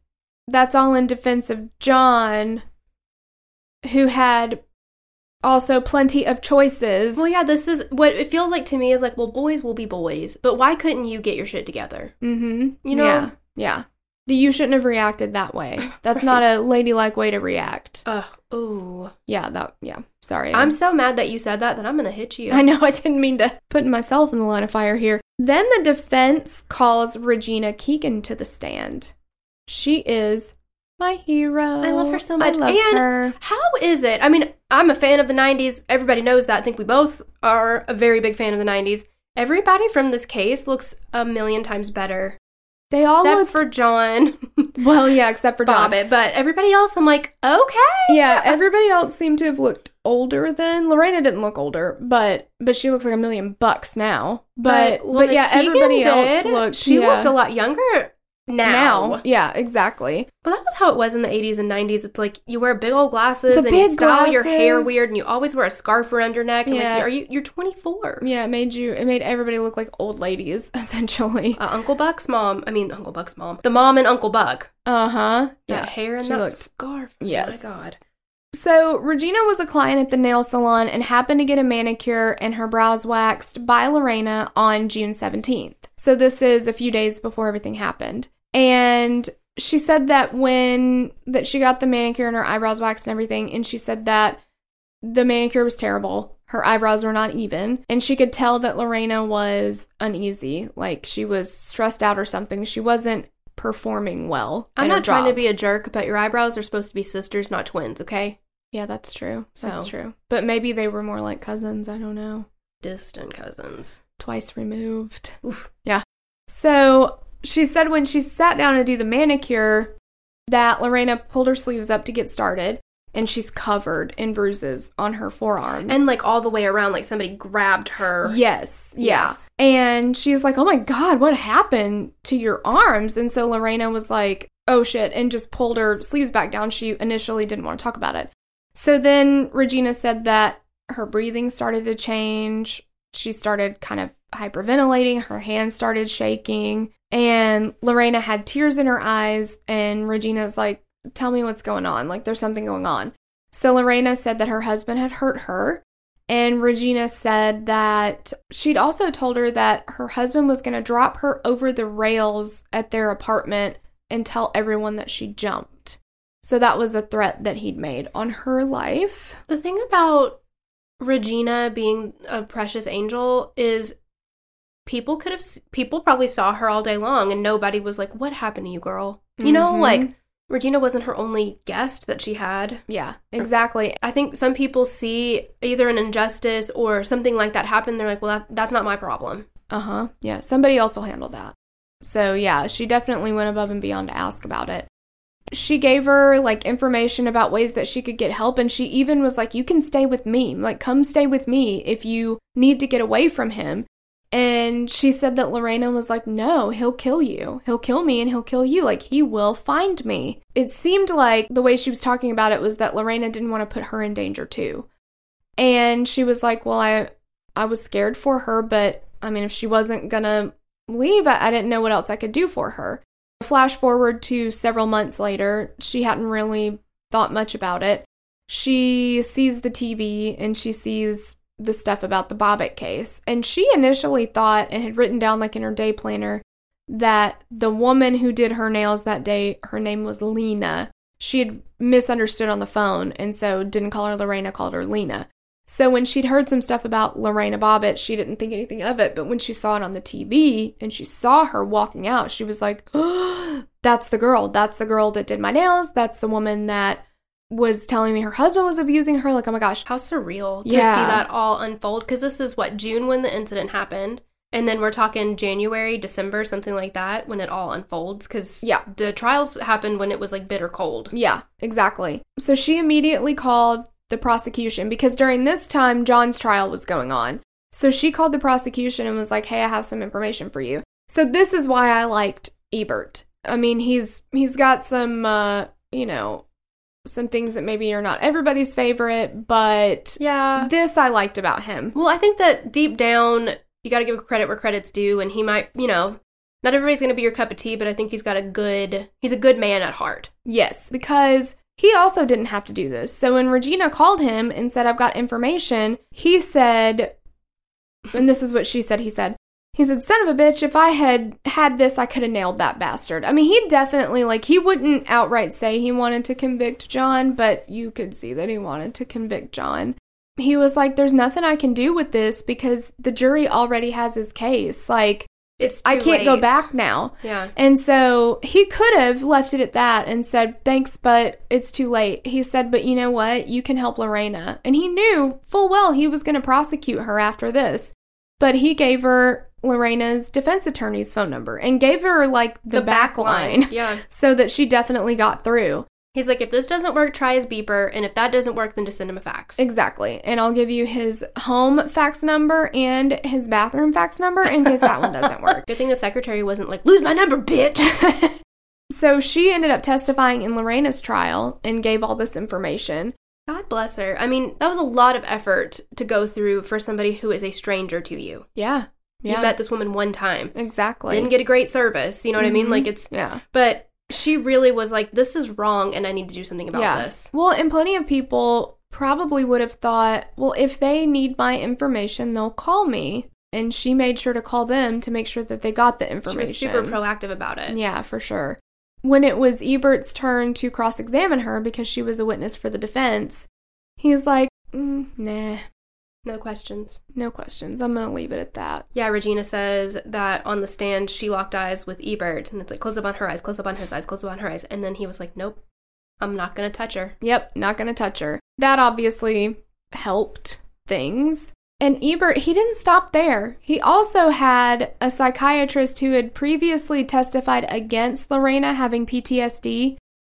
that's all in defense of John, who had also plenty of choices. Well, yeah, this is what it feels like to me is like, well, boys will be boys, but why couldn't you get your shit together? Mm-hmm. You know? Yeah, yeah. You shouldn't have reacted that way. That's right. Not a ladylike way to react. Ooh. Yeah, yeah. Sorry. I'm so mad that you said that I'm going to hit you. I know, I didn't mean to put myself in the line of fire here. Then the defense calls Regina Keegan to the stand. She is my hero. I love her so much. I love her. How is it? I mean, I'm a fan of the 90s. Everybody knows that. I think we both are a very big fan of the 90s. Everybody from this case looks a million times better. They all except for John. Well, yeah, except for John. Bobbitt, but everybody else, I'm like, okay. Yeah, everybody else seemed to have looked older then. Lorena didn't look older, but she looks like $1 million now. But yeah, everybody else looked. She looked a lot younger now. Yeah, exactly. Well, that was how it was in the 80s and 90s. It's like you wear big old glasses and you style your hair weird, and you always wear a scarf around your neck. Yeah. Like, you're 24. Yeah, it made everybody look like old ladies, essentially. Uncle Buck's mom. The mom and Uncle Buck. Uh-huh. Yeah, hair and that scarf. Yes. Oh, my God. So, Regina was a client at the nail salon and happened to get a manicure and her brows waxed by Lorena on June 17th. So, this is a few days before everything happened. And she said that that she got the manicure and her eyebrows waxed and everything, and she said that the manicure was terrible. Her eyebrows were not even, and she could tell that Lorena was uneasy, like she was stressed out or something. She wasn't performing well. I'm not trying to be a jerk, but your eyebrows are supposed to be sisters, not twins, okay? Yeah, that's true. So. That's true. But maybe they were more like cousins, I don't know. Distant cousins. Twice removed. Oof. Yeah. So... She said when she sat down to do the manicure that Lorena pulled her sleeves up to get started, and she's covered in bruises on her forearms. And, like, all the way around, like somebody grabbed her. Yes. Yeah. Yes. And she's like, oh, my God, what happened to your arms? And so Lorena was like, oh, shit, and just pulled her sleeves back down. She initially didn't want to talk about it. So then Regina said that her breathing started to change. She started kind of hyperventilating. Her hands started shaking. And Lorena had tears in her eyes, and Regina's like, tell me what's going on. Like, there's something going on. So Lorena said that her husband had hurt her, and Regina said that she'd also told her that her husband was going to drop her over the rails at their apartment and tell everyone that she jumped. So that was the threat that he'd made on her life. The thing about Regina being a precious angel is... People probably saw her all day long, and nobody was like, what happened to you, girl? You mm-hmm. know, like, Regina wasn't her only guest that she had. Yeah, exactly. I think some people see either an injustice or something like that happen. They're like, well, that's not my problem. Uh-huh. Yeah, somebody else will handle that. So, yeah, she definitely went above and beyond to ask about it. She gave her, like, information about ways that she could get help, and she even was like, you can stay with me. Like, come stay with me if you need to get away from him. And she said that Lorena was like, no, he'll kill you. He'll kill me and he'll kill you. Like, he will find me. It seemed like the way she was talking about it was that Lorena didn't want to put her in danger, too. And she was like, well, I was scared for her, but, I mean, if she wasn't going to leave, I didn't know what else I could do for her. Flash forward to several months later, she hadn't really thought much about it. She sees the TV and she sees... the stuff about the Bobbitt case. And she initially thought and had written down, like, in her day planner that the woman who did her nails that day, her name was Lena. She had misunderstood on the phone and so didn't call her Lorena, called her Lena. So when she'd heard some stuff about Lorena Bobbitt, she didn't think anything of it. But when she saw it on the TV and she saw her walking out, she was like, oh, that's the girl. That's the girl that did my nails. That's the woman that was telling me her husband was abusing her. Like, oh my gosh. How surreal to see that all unfold. Because this is, June when the incident happened. And then we're talking January, December, something like that, when it all unfolds. Because yeah, the trials happened when it was, like, bitter cold. Yeah, exactly. So she immediately called the prosecution, because during this time, John's trial was going on. So she called the prosecution and was like, hey, I have some information for you. So this is why I liked Ebert. I mean, he's got some, you know, some things that maybe are not everybody's favorite, but yeah, this I liked about him. Well, I think that deep down, you got to give credit where credit's due, and he might, you know, not everybody's going to be your cup of tea, but I think he's a good man at heart. Yes, because he also didn't have to do this. So when Regina called him and said, I've got information, he said, and this is what she said, he said, son of a bitch, if I had this, I could have nailed that bastard. I mean, he definitely, like, he wouldn't outright say he wanted to convict John, but you could see that he wanted to convict John. He was like, there's nothing I can do with this because the jury already has his case. Like, I can't go back now. Yeah. And so he could have left it at that and said, thanks, but it's too late. He said, but you know what? You can help Lorena. And he knew full well he was going to prosecute her after this. But he gave her Lorena's defense attorney's phone number and gave her, like, the back line. Yeah. So that she definitely got through. He's like, if this doesn't work, try his beeper, and if that doesn't work, then just send him a fax. Exactly. And I'll give you his home fax number and his bathroom fax number in case that one doesn't work. Good thing the secretary wasn't like, lose my number, bitch! So she ended up testifying in Lorena's trial and gave all this information. God bless her. I mean, that was a lot of effort to go through for somebody who is a stranger to you. Yeah. Yeah. You met this woman one time. Exactly. Didn't get a great service, you know what I mean? Like, it's... Yeah. But... She really was like, this is wrong, and I need to do something about this. Well, and plenty of people probably would have thought, well, if they need my information, they'll call me. And she made sure to call them to make sure that they got the information. She was super proactive about it. Yeah, for sure. When it was Ebert's turn to cross-examine her, because she was a witness for the defense, he's like, nah. No questions. I'm going to leave it at that. Yeah, Regina says that on the stand, she locked eyes with Ebert. And it's like, close up on her eyes, close up on his eyes, close up on her eyes. And then he was like, nope, I'm not going to touch her. Yep, not going to touch her. That obviously helped things. And Ebert, he didn't stop there. He also had a psychiatrist who had previously testified against Lorena having PTSD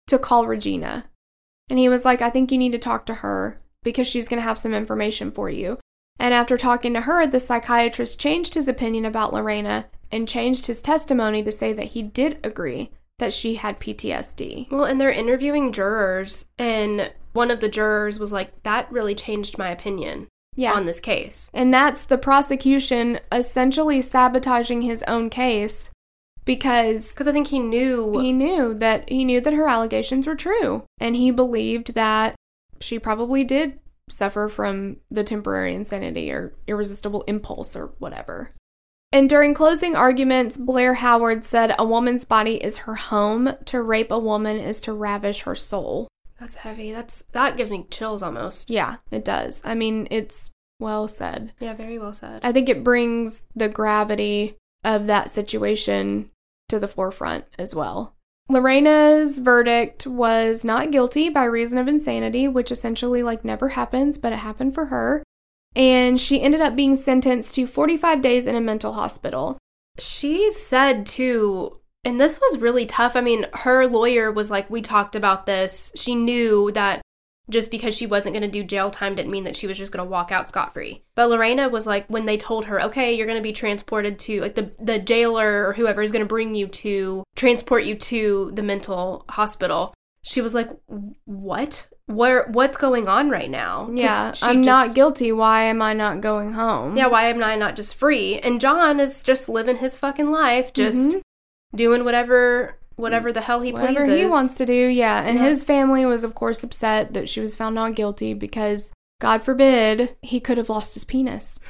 to call Regina. And he was like, I think you need to talk to her, because she's going to have some information for you. And after talking to her, the psychiatrist changed his opinion about Lorena and changed his testimony to say that he did agree that she had PTSD. Well, and they're interviewing jurors, and one of the jurors was like, that really changed my opinion on this case. And that's the prosecution essentially sabotaging his own case because I think he knew that her allegations were true, and he believed that she probably did suffer from the temporary insanity or irresistible impulse or whatever. And during closing arguments, Blair Howard said, a woman's body is her home. To rape a woman is to ravish her soul. That's heavy. That gives me chills almost. Yeah, it does. I mean, it's well said. Yeah, very well said. I think it brings the gravity of that situation to the forefront as well. Lorena's verdict was not guilty by reason of insanity, which essentially, like, never happens, but it happened for her. And she ended up being sentenced to 45 days in a mental hospital. She said, too, and this was really tough. I mean, her lawyer was like, we talked about this. She knew that just because she wasn't going to do jail time didn't mean that she was just going to walk out scot-free. But Lorena was like, when they told her, okay, you're going to be transported to, like, the jailer or whoever is going to transport you to the mental hospital, she was like, what? What's going on right now? Yeah, I'm not guilty. Why am I not going home? Yeah, why am I not just free? And John is just living his fucking life, just doing whatever the hell he pleases. Whatever he wants to do, yeah. And his family was, of course, upset that she was found not guilty because, God forbid, he could have lost his penis.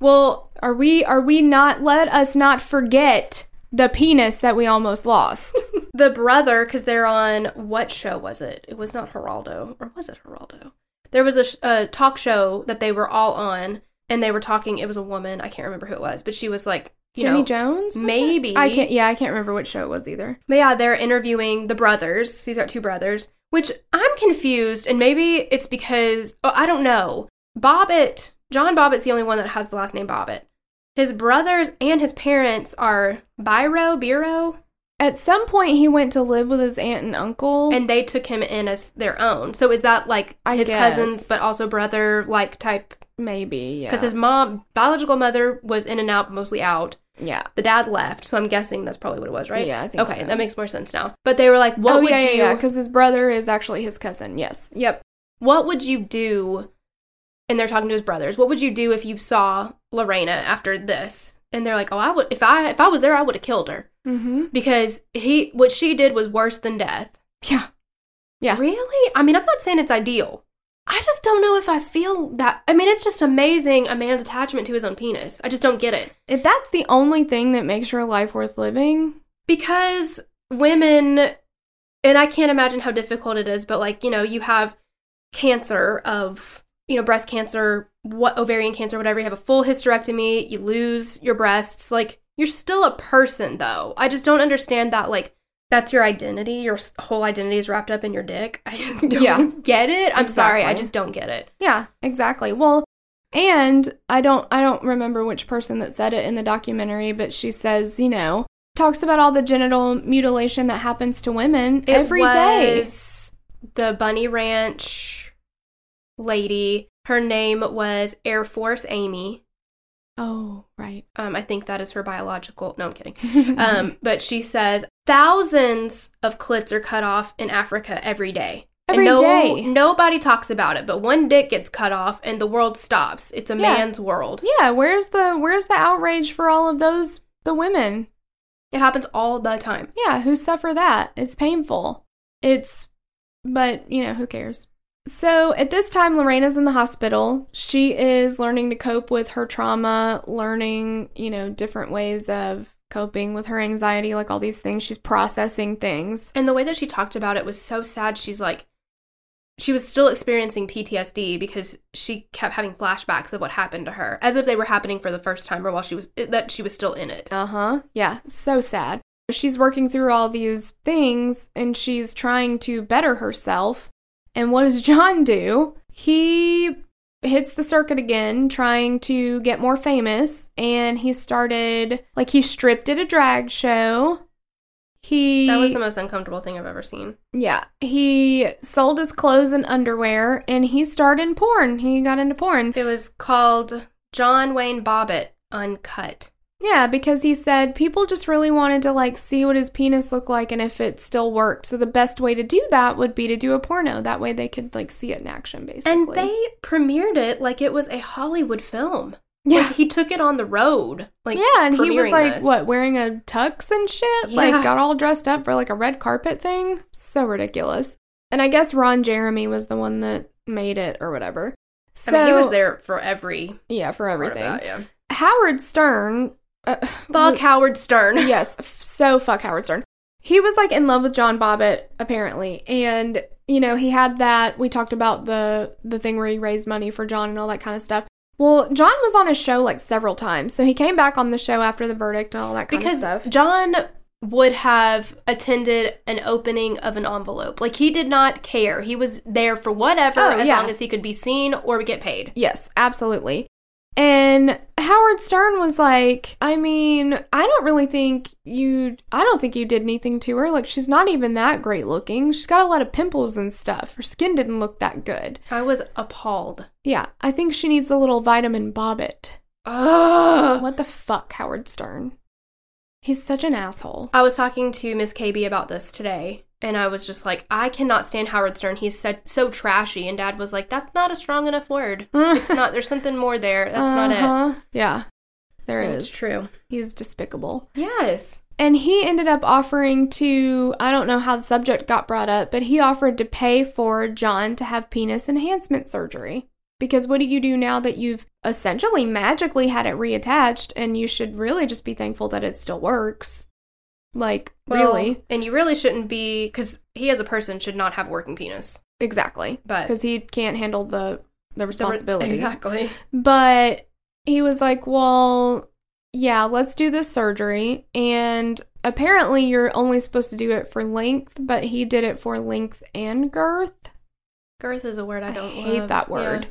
Well, are we not, let us not forget the penis that we almost lost. The brother, because they're on, what show was it? It was not Geraldo, or was it Geraldo? There was a talk show that they were all on, and they were talking, it was a woman, I can't remember who it was, but she was like, Jenny Jones? Maybe. It? I can't remember which show it was either. But yeah, they're interviewing the brothers. These are two brothers, which I'm confused, and maybe it's because, I don't know. Bobbitt, John Bobbitt's the only one that has the last name Bobbitt. His brothers and his parents are Biro. At some point, he went to live with his aunt and uncle. And they took him in as their own. So is that, like, I guess. Cousins, but also brother, like, type? Maybe, yeah. Because his mom, biological mother, was in and out, mostly out. Yeah. The dad left, so I'm guessing that's probably what it was, right? Yeah, I think so. Okay, that makes more sense now. But they were like, what would you... yeah, because his brother is actually his cousin, yes. Yep. What would you do... And they're talking to his brothers. What would you do if you saw Lorena after this? And they're like, oh, I would, if I was there, I would have killed her. Mm-hmm. Because what she did was worse than death. Yeah. Yeah. Really? I mean, I'm not saying it's ideal. I just don't know if I feel that. I mean, it's just amazing a man's attachment to his own penis. I just don't get it. If that's the only thing that makes your life worth living. Because women, and I can't imagine how difficult it is, but, like, you know, you have cancer of... you know, breast cancer, ovarian cancer, whatever, you have a full hysterectomy, you lose your breasts, like, you're still a person, though. I just don't understand that, like, that's your identity, your whole identity is wrapped up in your dick. I just don't get it. I'm sorry, I just don't get it. Yeah, exactly. Well, and I don't remember which person that said it in the documentary, but she says, you know, talks about all the genital mutilation that happens to women every day. The Bunny Ranch... lady, her name was Air Force Amy. Oh, right. I think that is her biological... No, I'm kidding. But she says, thousands of clits are cut off in Africa every day. Nobody talks about it, but one dick gets cut off and the world stops. It's a man's world. Yeah, where's the outrage for all of those, the women? It happens all the time. Yeah, who suffer that? It's painful. But, you know, who cares? So, at this time, Lorena's in the hospital. She is learning to cope with her trauma, learning, you know, different ways of coping with her anxiety, like all these things. She's processing things. And the way that she talked about it was so sad. She's like, she was still experiencing PTSD because she kept having flashbacks of what happened to her, as if they were happening for the first time or that she was still in it. Uh-huh. Yeah. So sad. She's working through all these things, and she's trying to better herself. And what does John do? He hits the circuit again, trying to get more famous. And he started, like, he stripped at a drag show. That was the most uncomfortable thing I've ever seen. Yeah. He sold his clothes and underwear, and he started porn. He got into porn. It was called John Wayne Bobbitt Uncut. Yeah, because he said people just really wanted to, like, see what his penis looked like and if it still worked. So the best way to do that would be to do a porno. That way they could, like, see it in action, basically. And they premiered it like it was a Hollywood film. Yeah. Like, he took it on the road. Like, yeah, and he was, like, wearing a tux and shit? Yeah. Like, got all dressed up for, like, a red carpet thing? So ridiculous. And I guess Ron Jeremy was the one that made it or whatever. So, I mean, he was there for everything. Part of that, yeah. Howard Stern... fuck Howard Stern. Yes, so fuck Howard Stern. He was, like, in love with John Bobbitt, apparently. And, you know, he had that. We talked about the thing where he raised money for John and all that kind of stuff. Well, John was on his show, like, several times. So he came back on the show after the verdict and all that kind of stuff. Because John would have attended an opening of an envelope. Like, he did not care. He was there for whatever as long as he could be seen or get paid. Yes, absolutely. And Howard Stern was like, I mean, I don't think you did anything to her. Like, she's not even that great looking. She's got a lot of pimples and stuff. Her skin didn't look that good. I was appalled. Yeah. I think she needs a little vitamin Bobbitt. Ugh. What the fuck, Howard Stern? He's such an asshole. I was talking to Miss KB about this today, and I was just like, I cannot stand Howard Stern. He's so trashy. And Dad was like, that's not a strong enough word. It's not. There's something more there. That's not it. Yeah. There is. It's true. He's despicable. Yes. And he ended up offering to, I don't know how the subject got brought up, but he offered to pay for John to have penis enhancement surgery. Because what do you do now that you've essentially magically had it reattached, and you should really just be thankful that it still works? Like, well, really. And you really shouldn't be, because he as a person should not have a working penis. Exactly. Because he can't handle the responsibility. Exactly. But he was like, well, yeah, let's do this surgery. And apparently you're only supposed to do it for length, but he did it for length and girth. Girth is a word I don't love. I hate that word. Yeah.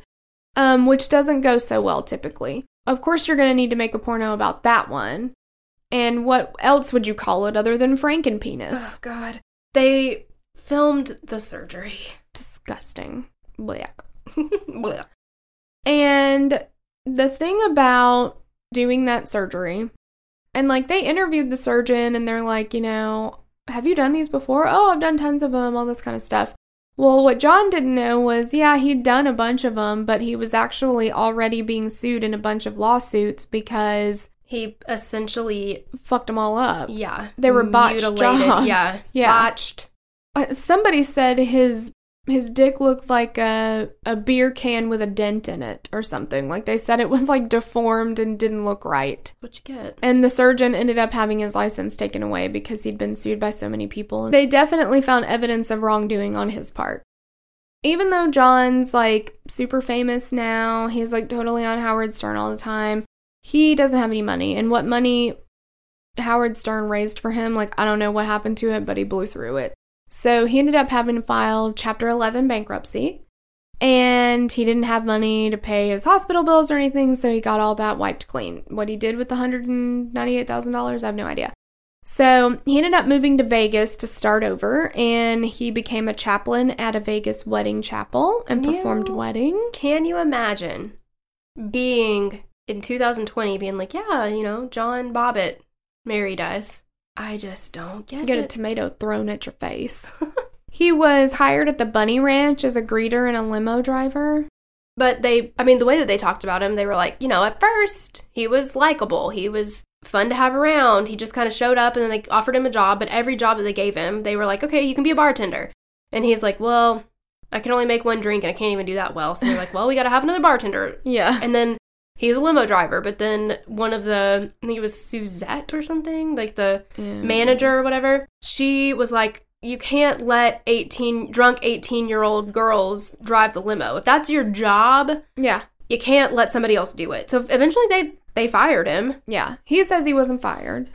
Which doesn't go so well, typically. Of course you're going to need to make a porno about that one. And what else would you call it other than Frankenpenis? Oh, God. They filmed the surgery. Disgusting. Blech. Blech. And the thing about doing that surgery, and, like, they interviewed the surgeon, and they're like, you know, have you done these before? Oh, I've done tons of them, all this kind of stuff. Well, what John didn't know was, yeah, he'd done a bunch of them, but he was actually already being sued in a bunch of lawsuits because he essentially fucked them all up. Yeah. They were botched jobs. Yeah. Yeah. Botched. Somebody said his dick looked like a beer can with a dent in it or something. Like, they said it was, like, deformed and didn't look right. What you get? And the surgeon ended up having his license taken away because he'd been sued by so many people. They definitely found evidence of wrongdoing on his part. Even though John's, like, super famous now, he's, like, totally on Howard Stern all the time, he doesn't have any money. And what money Howard Stern raised for him, like, I don't know what happened to it, but he blew through it. So he ended up having to file Chapter 11 bankruptcy, and he didn't have money to pay his hospital bills or anything, so he got all that wiped clean. What he did with the $198,000, I have no idea. So he ended up moving to Vegas to start over, and he became a chaplain at a Vegas wedding chapel and performed weddings. Can you imagine being, in 2020, being like, yeah, you know, John Bobbitt married us? I just don't get it. Get a tomato thrown at your face. He was hired at the Bunny Ranch as a greeter and a limo driver. But the way that they talked about him, they were like, you know, at first, he was likable. He was fun to have around. He just kind of showed up, and then they offered him a job. But every job that they gave him, they were like, okay, you can be a bartender. And he's like, well, I can only make one drink, and I can't even do that well. So they're like, well, we got to have another bartender. Yeah. And then he's a limo driver, but then one of the, I think it was Suzette or something, like the manager or whatever, she was like, you can't let drunk 18-year-old girls drive the limo. If that's your job, you can't let somebody else do it. So eventually they fired him. Yeah. He says he wasn't fired,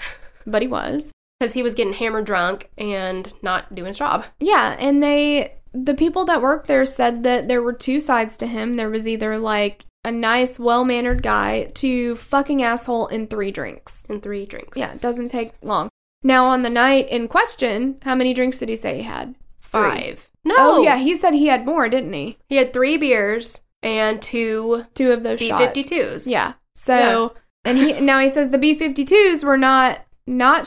but he was. Because he was getting hammered drunk and not doing his job. Yeah, and the people that worked there said that there were two sides to him. There was either, like, a nice, well-mannered guy to fucking asshole in 3 drinks. Yeah, it doesn't take long. Now, on the night in question, how many drinks did he say he had? 5. No. Oh, yeah, he said he had more, didn't he? He had 3 beers and two of those shots. B-52s. Yeah. So, and he says the B-52s were not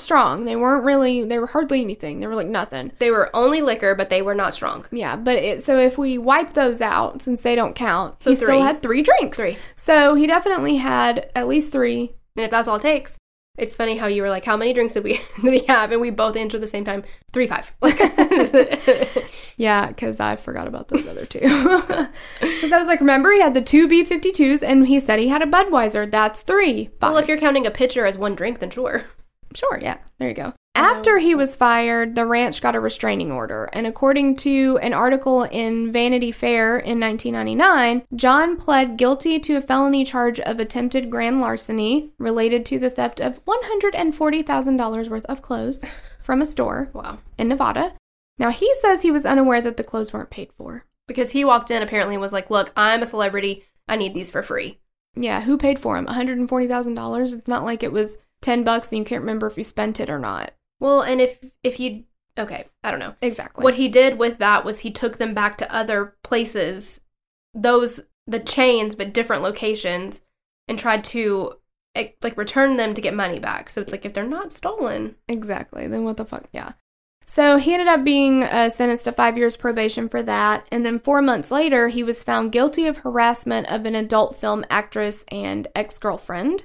strong. They weren't really, they were hardly anything. They were like nothing. They were only liquor, but they were not strong. Yeah, but so if we wipe those out, since they don't count, so he still had 3 drinks. 3. So he definitely had at least 3. And if that's all it takes, it's funny how you were like, how many drinks did he have? And we both answered at the same time, 3, 5. Yeah, because I forgot about those other 2. Because I was like, remember, he had the 2 B-52s, and he said he had a Budweiser. That's 3, 5. Well, if you're counting a pitcher as 1 drink, then sure. Sure, yeah. There you go. After he was fired, the ranch got a restraining order, and according to an article in Vanity Fair in 1999, John pled guilty to a felony charge of attempted grand larceny related to the theft of $140,000 worth of clothes from a store in Nevada. Now, he says he was unaware that the clothes weren't paid for. Because he walked in, apparently, and was like, look, I'm a celebrity. I need these for free. Yeah, who paid for them? $140,000? It's not like it was $10 and you can't remember if you spent it or not. Well, and if you... Okay, I don't know. Exactly. What he did with that was he took them back to other places, the chains, but different locations, and tried to, like, return them to get money back. So it's like, if they're not stolen... Exactly. Then what the fuck? Yeah. So he ended up being sentenced to 5 years probation for that, and then 4 months later, he was found guilty of harassment of an adult film actress and ex-girlfriend,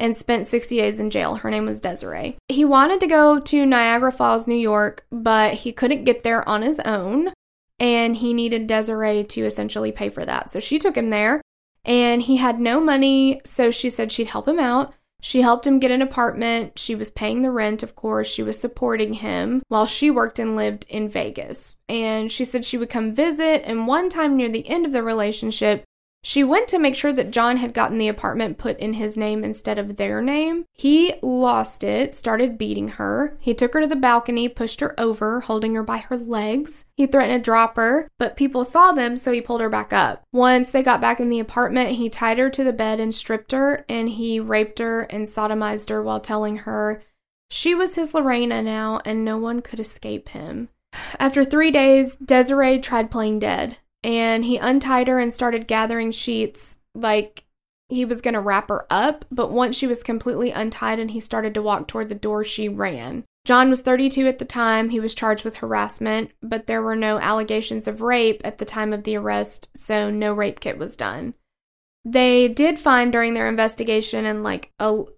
and spent 60 days in jail. Her name was Desiree. He wanted to go to Niagara Falls, New York, but he couldn't get there on his own, and he needed Desiree to essentially pay for that. So she took him there, and he had no money, so she said she'd help him out. She helped him get an apartment. She was paying the rent, of course. She was supporting him while she worked and lived in Vegas. And she said she would come visit, and one time near the end of the relationship, She went to make sure that John had gotten the apartment put in his name instead of their name. He lost it, started beating her. He took her to the balcony, pushed her over, holding her by her legs. He threatened to drop her, but people saw them, so he pulled her back up. Once they got back in the apartment, he tied her to the bed and stripped her, and he raped her and sodomized her while telling her she was his Lorena now, and no one could escape him. After 3 days, Desiree tried playing dead. And he untied her and started gathering sheets like he was going to wrap her up. But once she was completely untied and he started to walk toward the door, she ran. John was 32 at the time. He was charged with harassment, but there were no allegations of rape at the time of the arrest, so no rape kit was done. They did find during their investigation an 11 or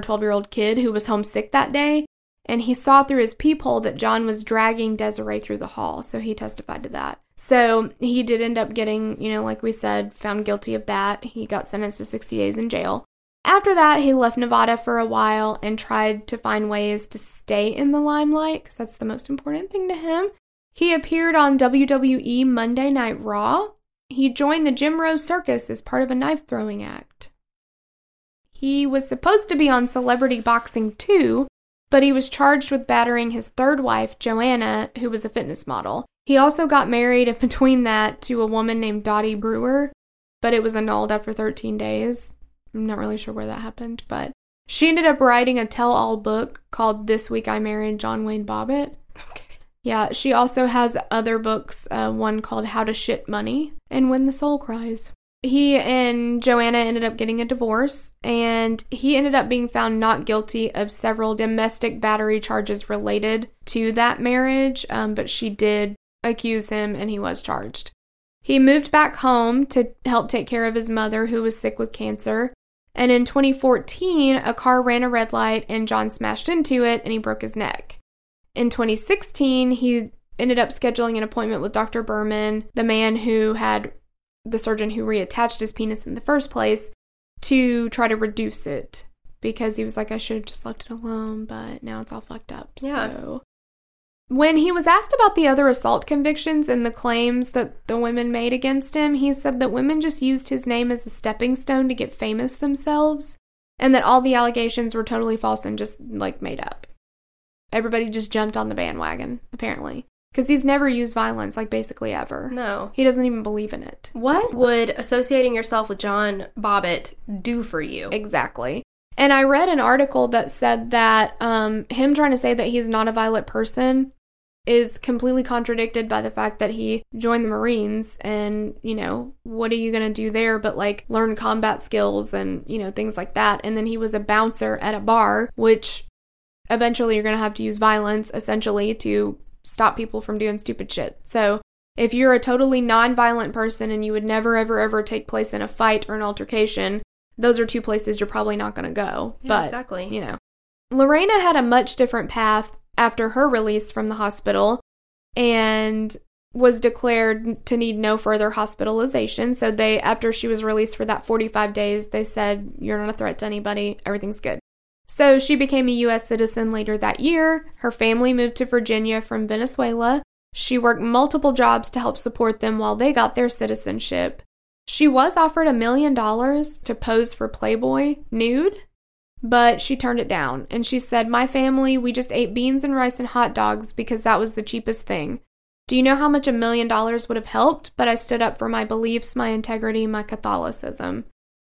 12-year-old kid who was homesick that day. And he saw through his peephole that John was dragging Desiree through the hall, so he testified to that. So he did end up getting, like we said, found guilty of that. He got sentenced to 60 days in jail. After that, he left Nevada for a while and tried to find ways to stay in the limelight, because that's the most important thing to him. He appeared on WWE Monday Night Raw. He joined the Jim Rose Circus as part of a knife-throwing act. He was supposed to be on Celebrity Boxing 2, but he was charged with battering his third wife, Joanna, who was a fitness model. He also got married, and between that, to a woman named Dottie Brewer, but it was annulled after 13 days. I'm not really sure where that happened, but she ended up writing a tell-all book called This Week I Married John Wayne Bobbitt. Okay. Yeah, she also has other books, one called How to Shit Money and When the Soul Cries. He and Joanna ended up getting a divorce, and he ended up being found not guilty of several domestic battery charges related to that marriage, but she did accuse him, and he was charged. He moved back home to help take care of his mother, who was sick with cancer, and in 2014, a car ran a red light, and John smashed into it, and he broke his neck. In 2016, he ended up scheduling an appointment with Dr. Berman, the man who had the surgeon who reattached his penis in the first place, to try to reduce it, because he was like, I should have just left it alone, but now it's all fucked up. Yeah. So when he was asked about the other assault convictions and the claims that the women made against him, he said that women just used his name as a stepping stone to get famous themselves, and that all the allegations were totally false and just, made up. Everybody just jumped on the bandwagon, apparently. Because he's never used violence, basically ever. No. He doesn't even believe in it. What would associating yourself with John Bobbitt do for you? Exactly. And I read an article that said that him trying to say that he's not a violent person is completely contradicted by the fact that he joined the Marines and, what are you going to do there but, learn combat skills and, things like that. And then he was a bouncer at a bar, which eventually you're going to have to use violence, essentially, to stop people from doing stupid shit. So if you're a totally non-violent person and you would never, ever, ever take place in a fight or an altercation, those are two places you're probably not going to go. Yeah, but, exactly. Lorena had a much different path after her release from the hospital and was declared to need no further hospitalization. So they, after she was released for that 45 days, they said, you're not a threat to anybody. Everything's good. So she became a U.S. citizen later that year. Her family moved to Virginia from Venezuela. She worked multiple jobs to help support them while they got their citizenship. She was offered $1 million to pose for Playboy nude, but she turned it down. And she said, my family, we just ate beans and rice and hot dogs because that was the cheapest thing. Do you know how much $1 million would have helped? But I stood up for my beliefs, my integrity, my Catholicism.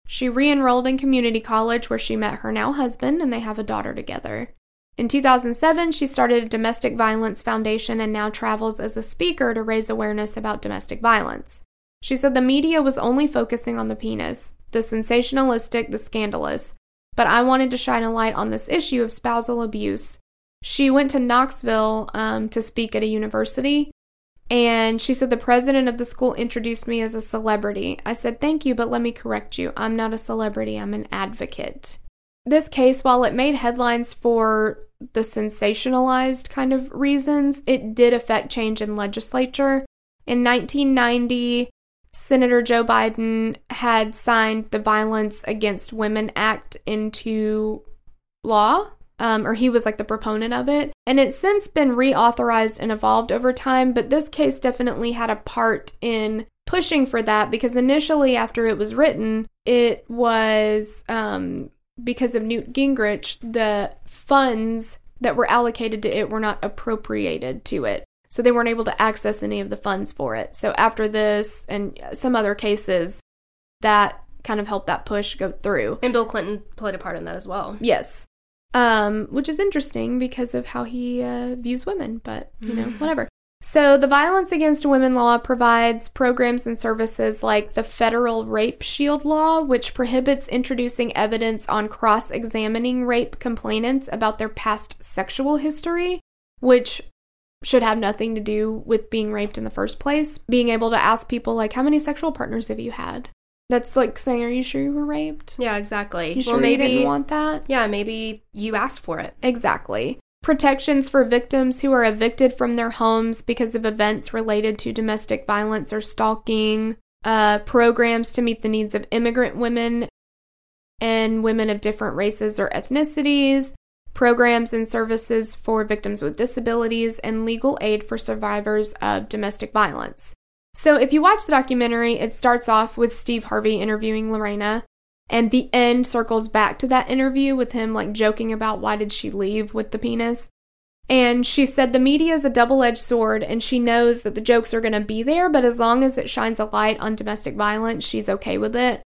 She re-enrolled in community college where she met her now husband, and they have a daughter together. In 2007, she started a domestic violence foundation and now travels as a speaker to raise awareness about domestic violence. She said the media was only focusing on the penis, the sensationalistic, the scandalous, but I wanted to shine a light on this issue of spousal abuse. She went to Knoxville to speak at a university. And she said, the president of the school introduced me as a celebrity. I said, thank you, but let me correct you. I'm not a celebrity. I'm an advocate. This case, while it made headlines for the sensationalized kind of reasons, it did affect change in legislature. In 1990, Senator Joe Biden had signed the Violence Against Women Act into law. Or he was the proponent of it. And it's since been reauthorized and evolved over time, but this case definitely had a part in pushing for that, because initially after it was written, it was, because of Newt Gingrich, the funds that were allocated to it were not appropriated to it. So they weren't able to access any of the funds for it. So after this and some other cases, that kind of helped that push go through. And Bill Clinton played a part in that as well. Yes. Which is interesting because of how he views women, but, you know, whatever. So the Violence Against Women Law provides programs and services like the Federal Rape Shield Law, which prohibits introducing evidence on cross-examining rape complainants about their past sexual history, which should have nothing to do with being raped in the first place. Being able to ask people, like, how many sexual partners have you had? That's like saying, are you sure you were raped? Yeah, exactly. You sure maybe you didn't want that? Yeah, maybe you asked for it. Exactly. Protections for victims who are evicted from their homes because of events related to domestic violence or stalking, programs to meet the needs of immigrant women and women of different races or ethnicities, programs and services for victims with disabilities, and legal aid for survivors of domestic violence. So if you watch the documentary, it starts off with Steve Harvey interviewing Lorena. And the end circles back to that interview with him, like, joking about why did she leave with the penis. And she said the media is a double-edged sword, and she knows that the jokes are going to be there, but as long as it shines a light on domestic violence, she's okay with it.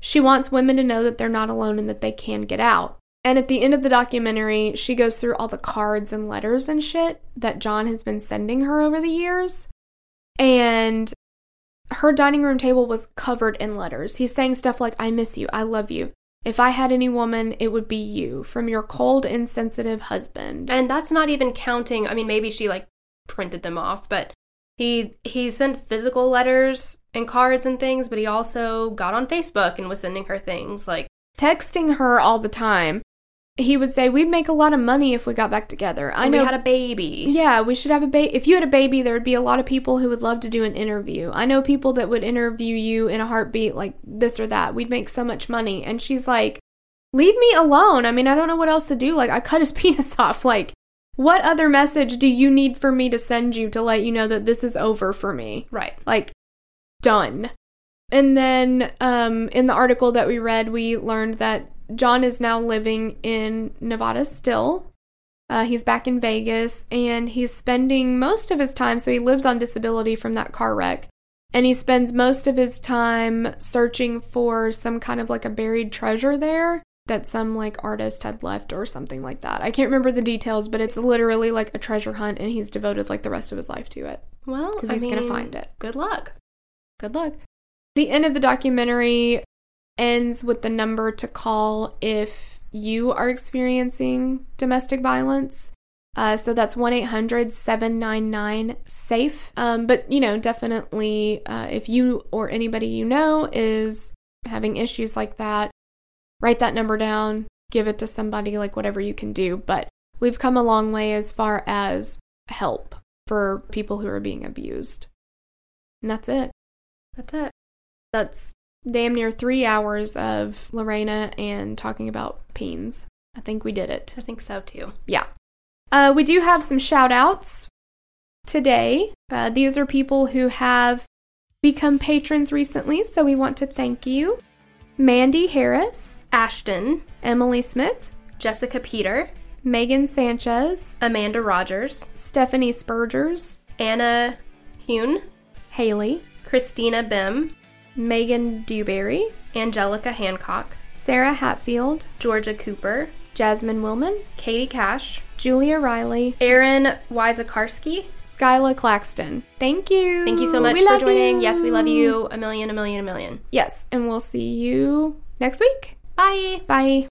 She wants women to know that they're not alone and that they can get out. And at the end of the documentary, she goes through all the cards and letters and shit that John has been sending her over the years. And her dining room table was covered in letters. He's saying stuff like, I miss you, I love you. If I had any woman, it would be you, from your cold, insensitive husband. And that's not even counting, I mean, maybe she, like, printed them off, but he sent physical letters and cards and things, but he also got on Facebook and was sending her things, like, texting her all the time. He would say, we'd make a lot of money if we got back together. I know we had a baby. Yeah, we should have a baby. If you had a baby, there would be a lot of people who would love to do an interview. I know people that would interview you in a heartbeat, like this or that. We'd make so much money. And she's like, leave me alone. I mean, I don't know what else to do. Like, I cut his penis off. Like, what other message do you need for me to send you to let you know that this is over for me? Right. Like, done. And then in the article that we read, we learned that John is now living in Nevada still. He's back in Vegas, and he's spending most of his time, so he lives on disability from that car wreck, and he spends most of his time searching for some kind of, like, a buried treasure there that some, like, artist had left or something like that. I can't remember the details, but it's literally, like, a treasure hunt, and he's devoted, like, the rest of his life to it. Well, because he's going to find it. Good luck. Good luck. The end of the documentary ends with the number to call if you are experiencing domestic violence. So that's 1-800-799-SAFE. But, you know, definitely if you or anybody you know is having issues like that, write that number down, give it to somebody, like, whatever you can do. But we've come a long way as far as help for people who are being abused. And that's it. That's it. That's damn near 3 hours of Lorena and talking about peens. I think we did it. I think so, too. Yeah. We do have some shout-outs today. These are people who have become patrons recently, so we want to thank you. Mandy Harris. Ashton. Emily Smith. Jessica Peter. Megan Sanchez. Amanda Rogers. Stephanie Spurgers. Anna Hune. Haley. Christina Bim. Megan Dewberry, Angelica Hancock, Sarah Hatfield, Georgia Cooper, Jasmine Willman, Katie Cash, Julia Riley, Erin Wysakarski, Skyla Claxton. Thank you. Thank you so much for joining. Yes, we love you. A million, a million, a million. Yes, and we'll see you next week. Bye. Bye.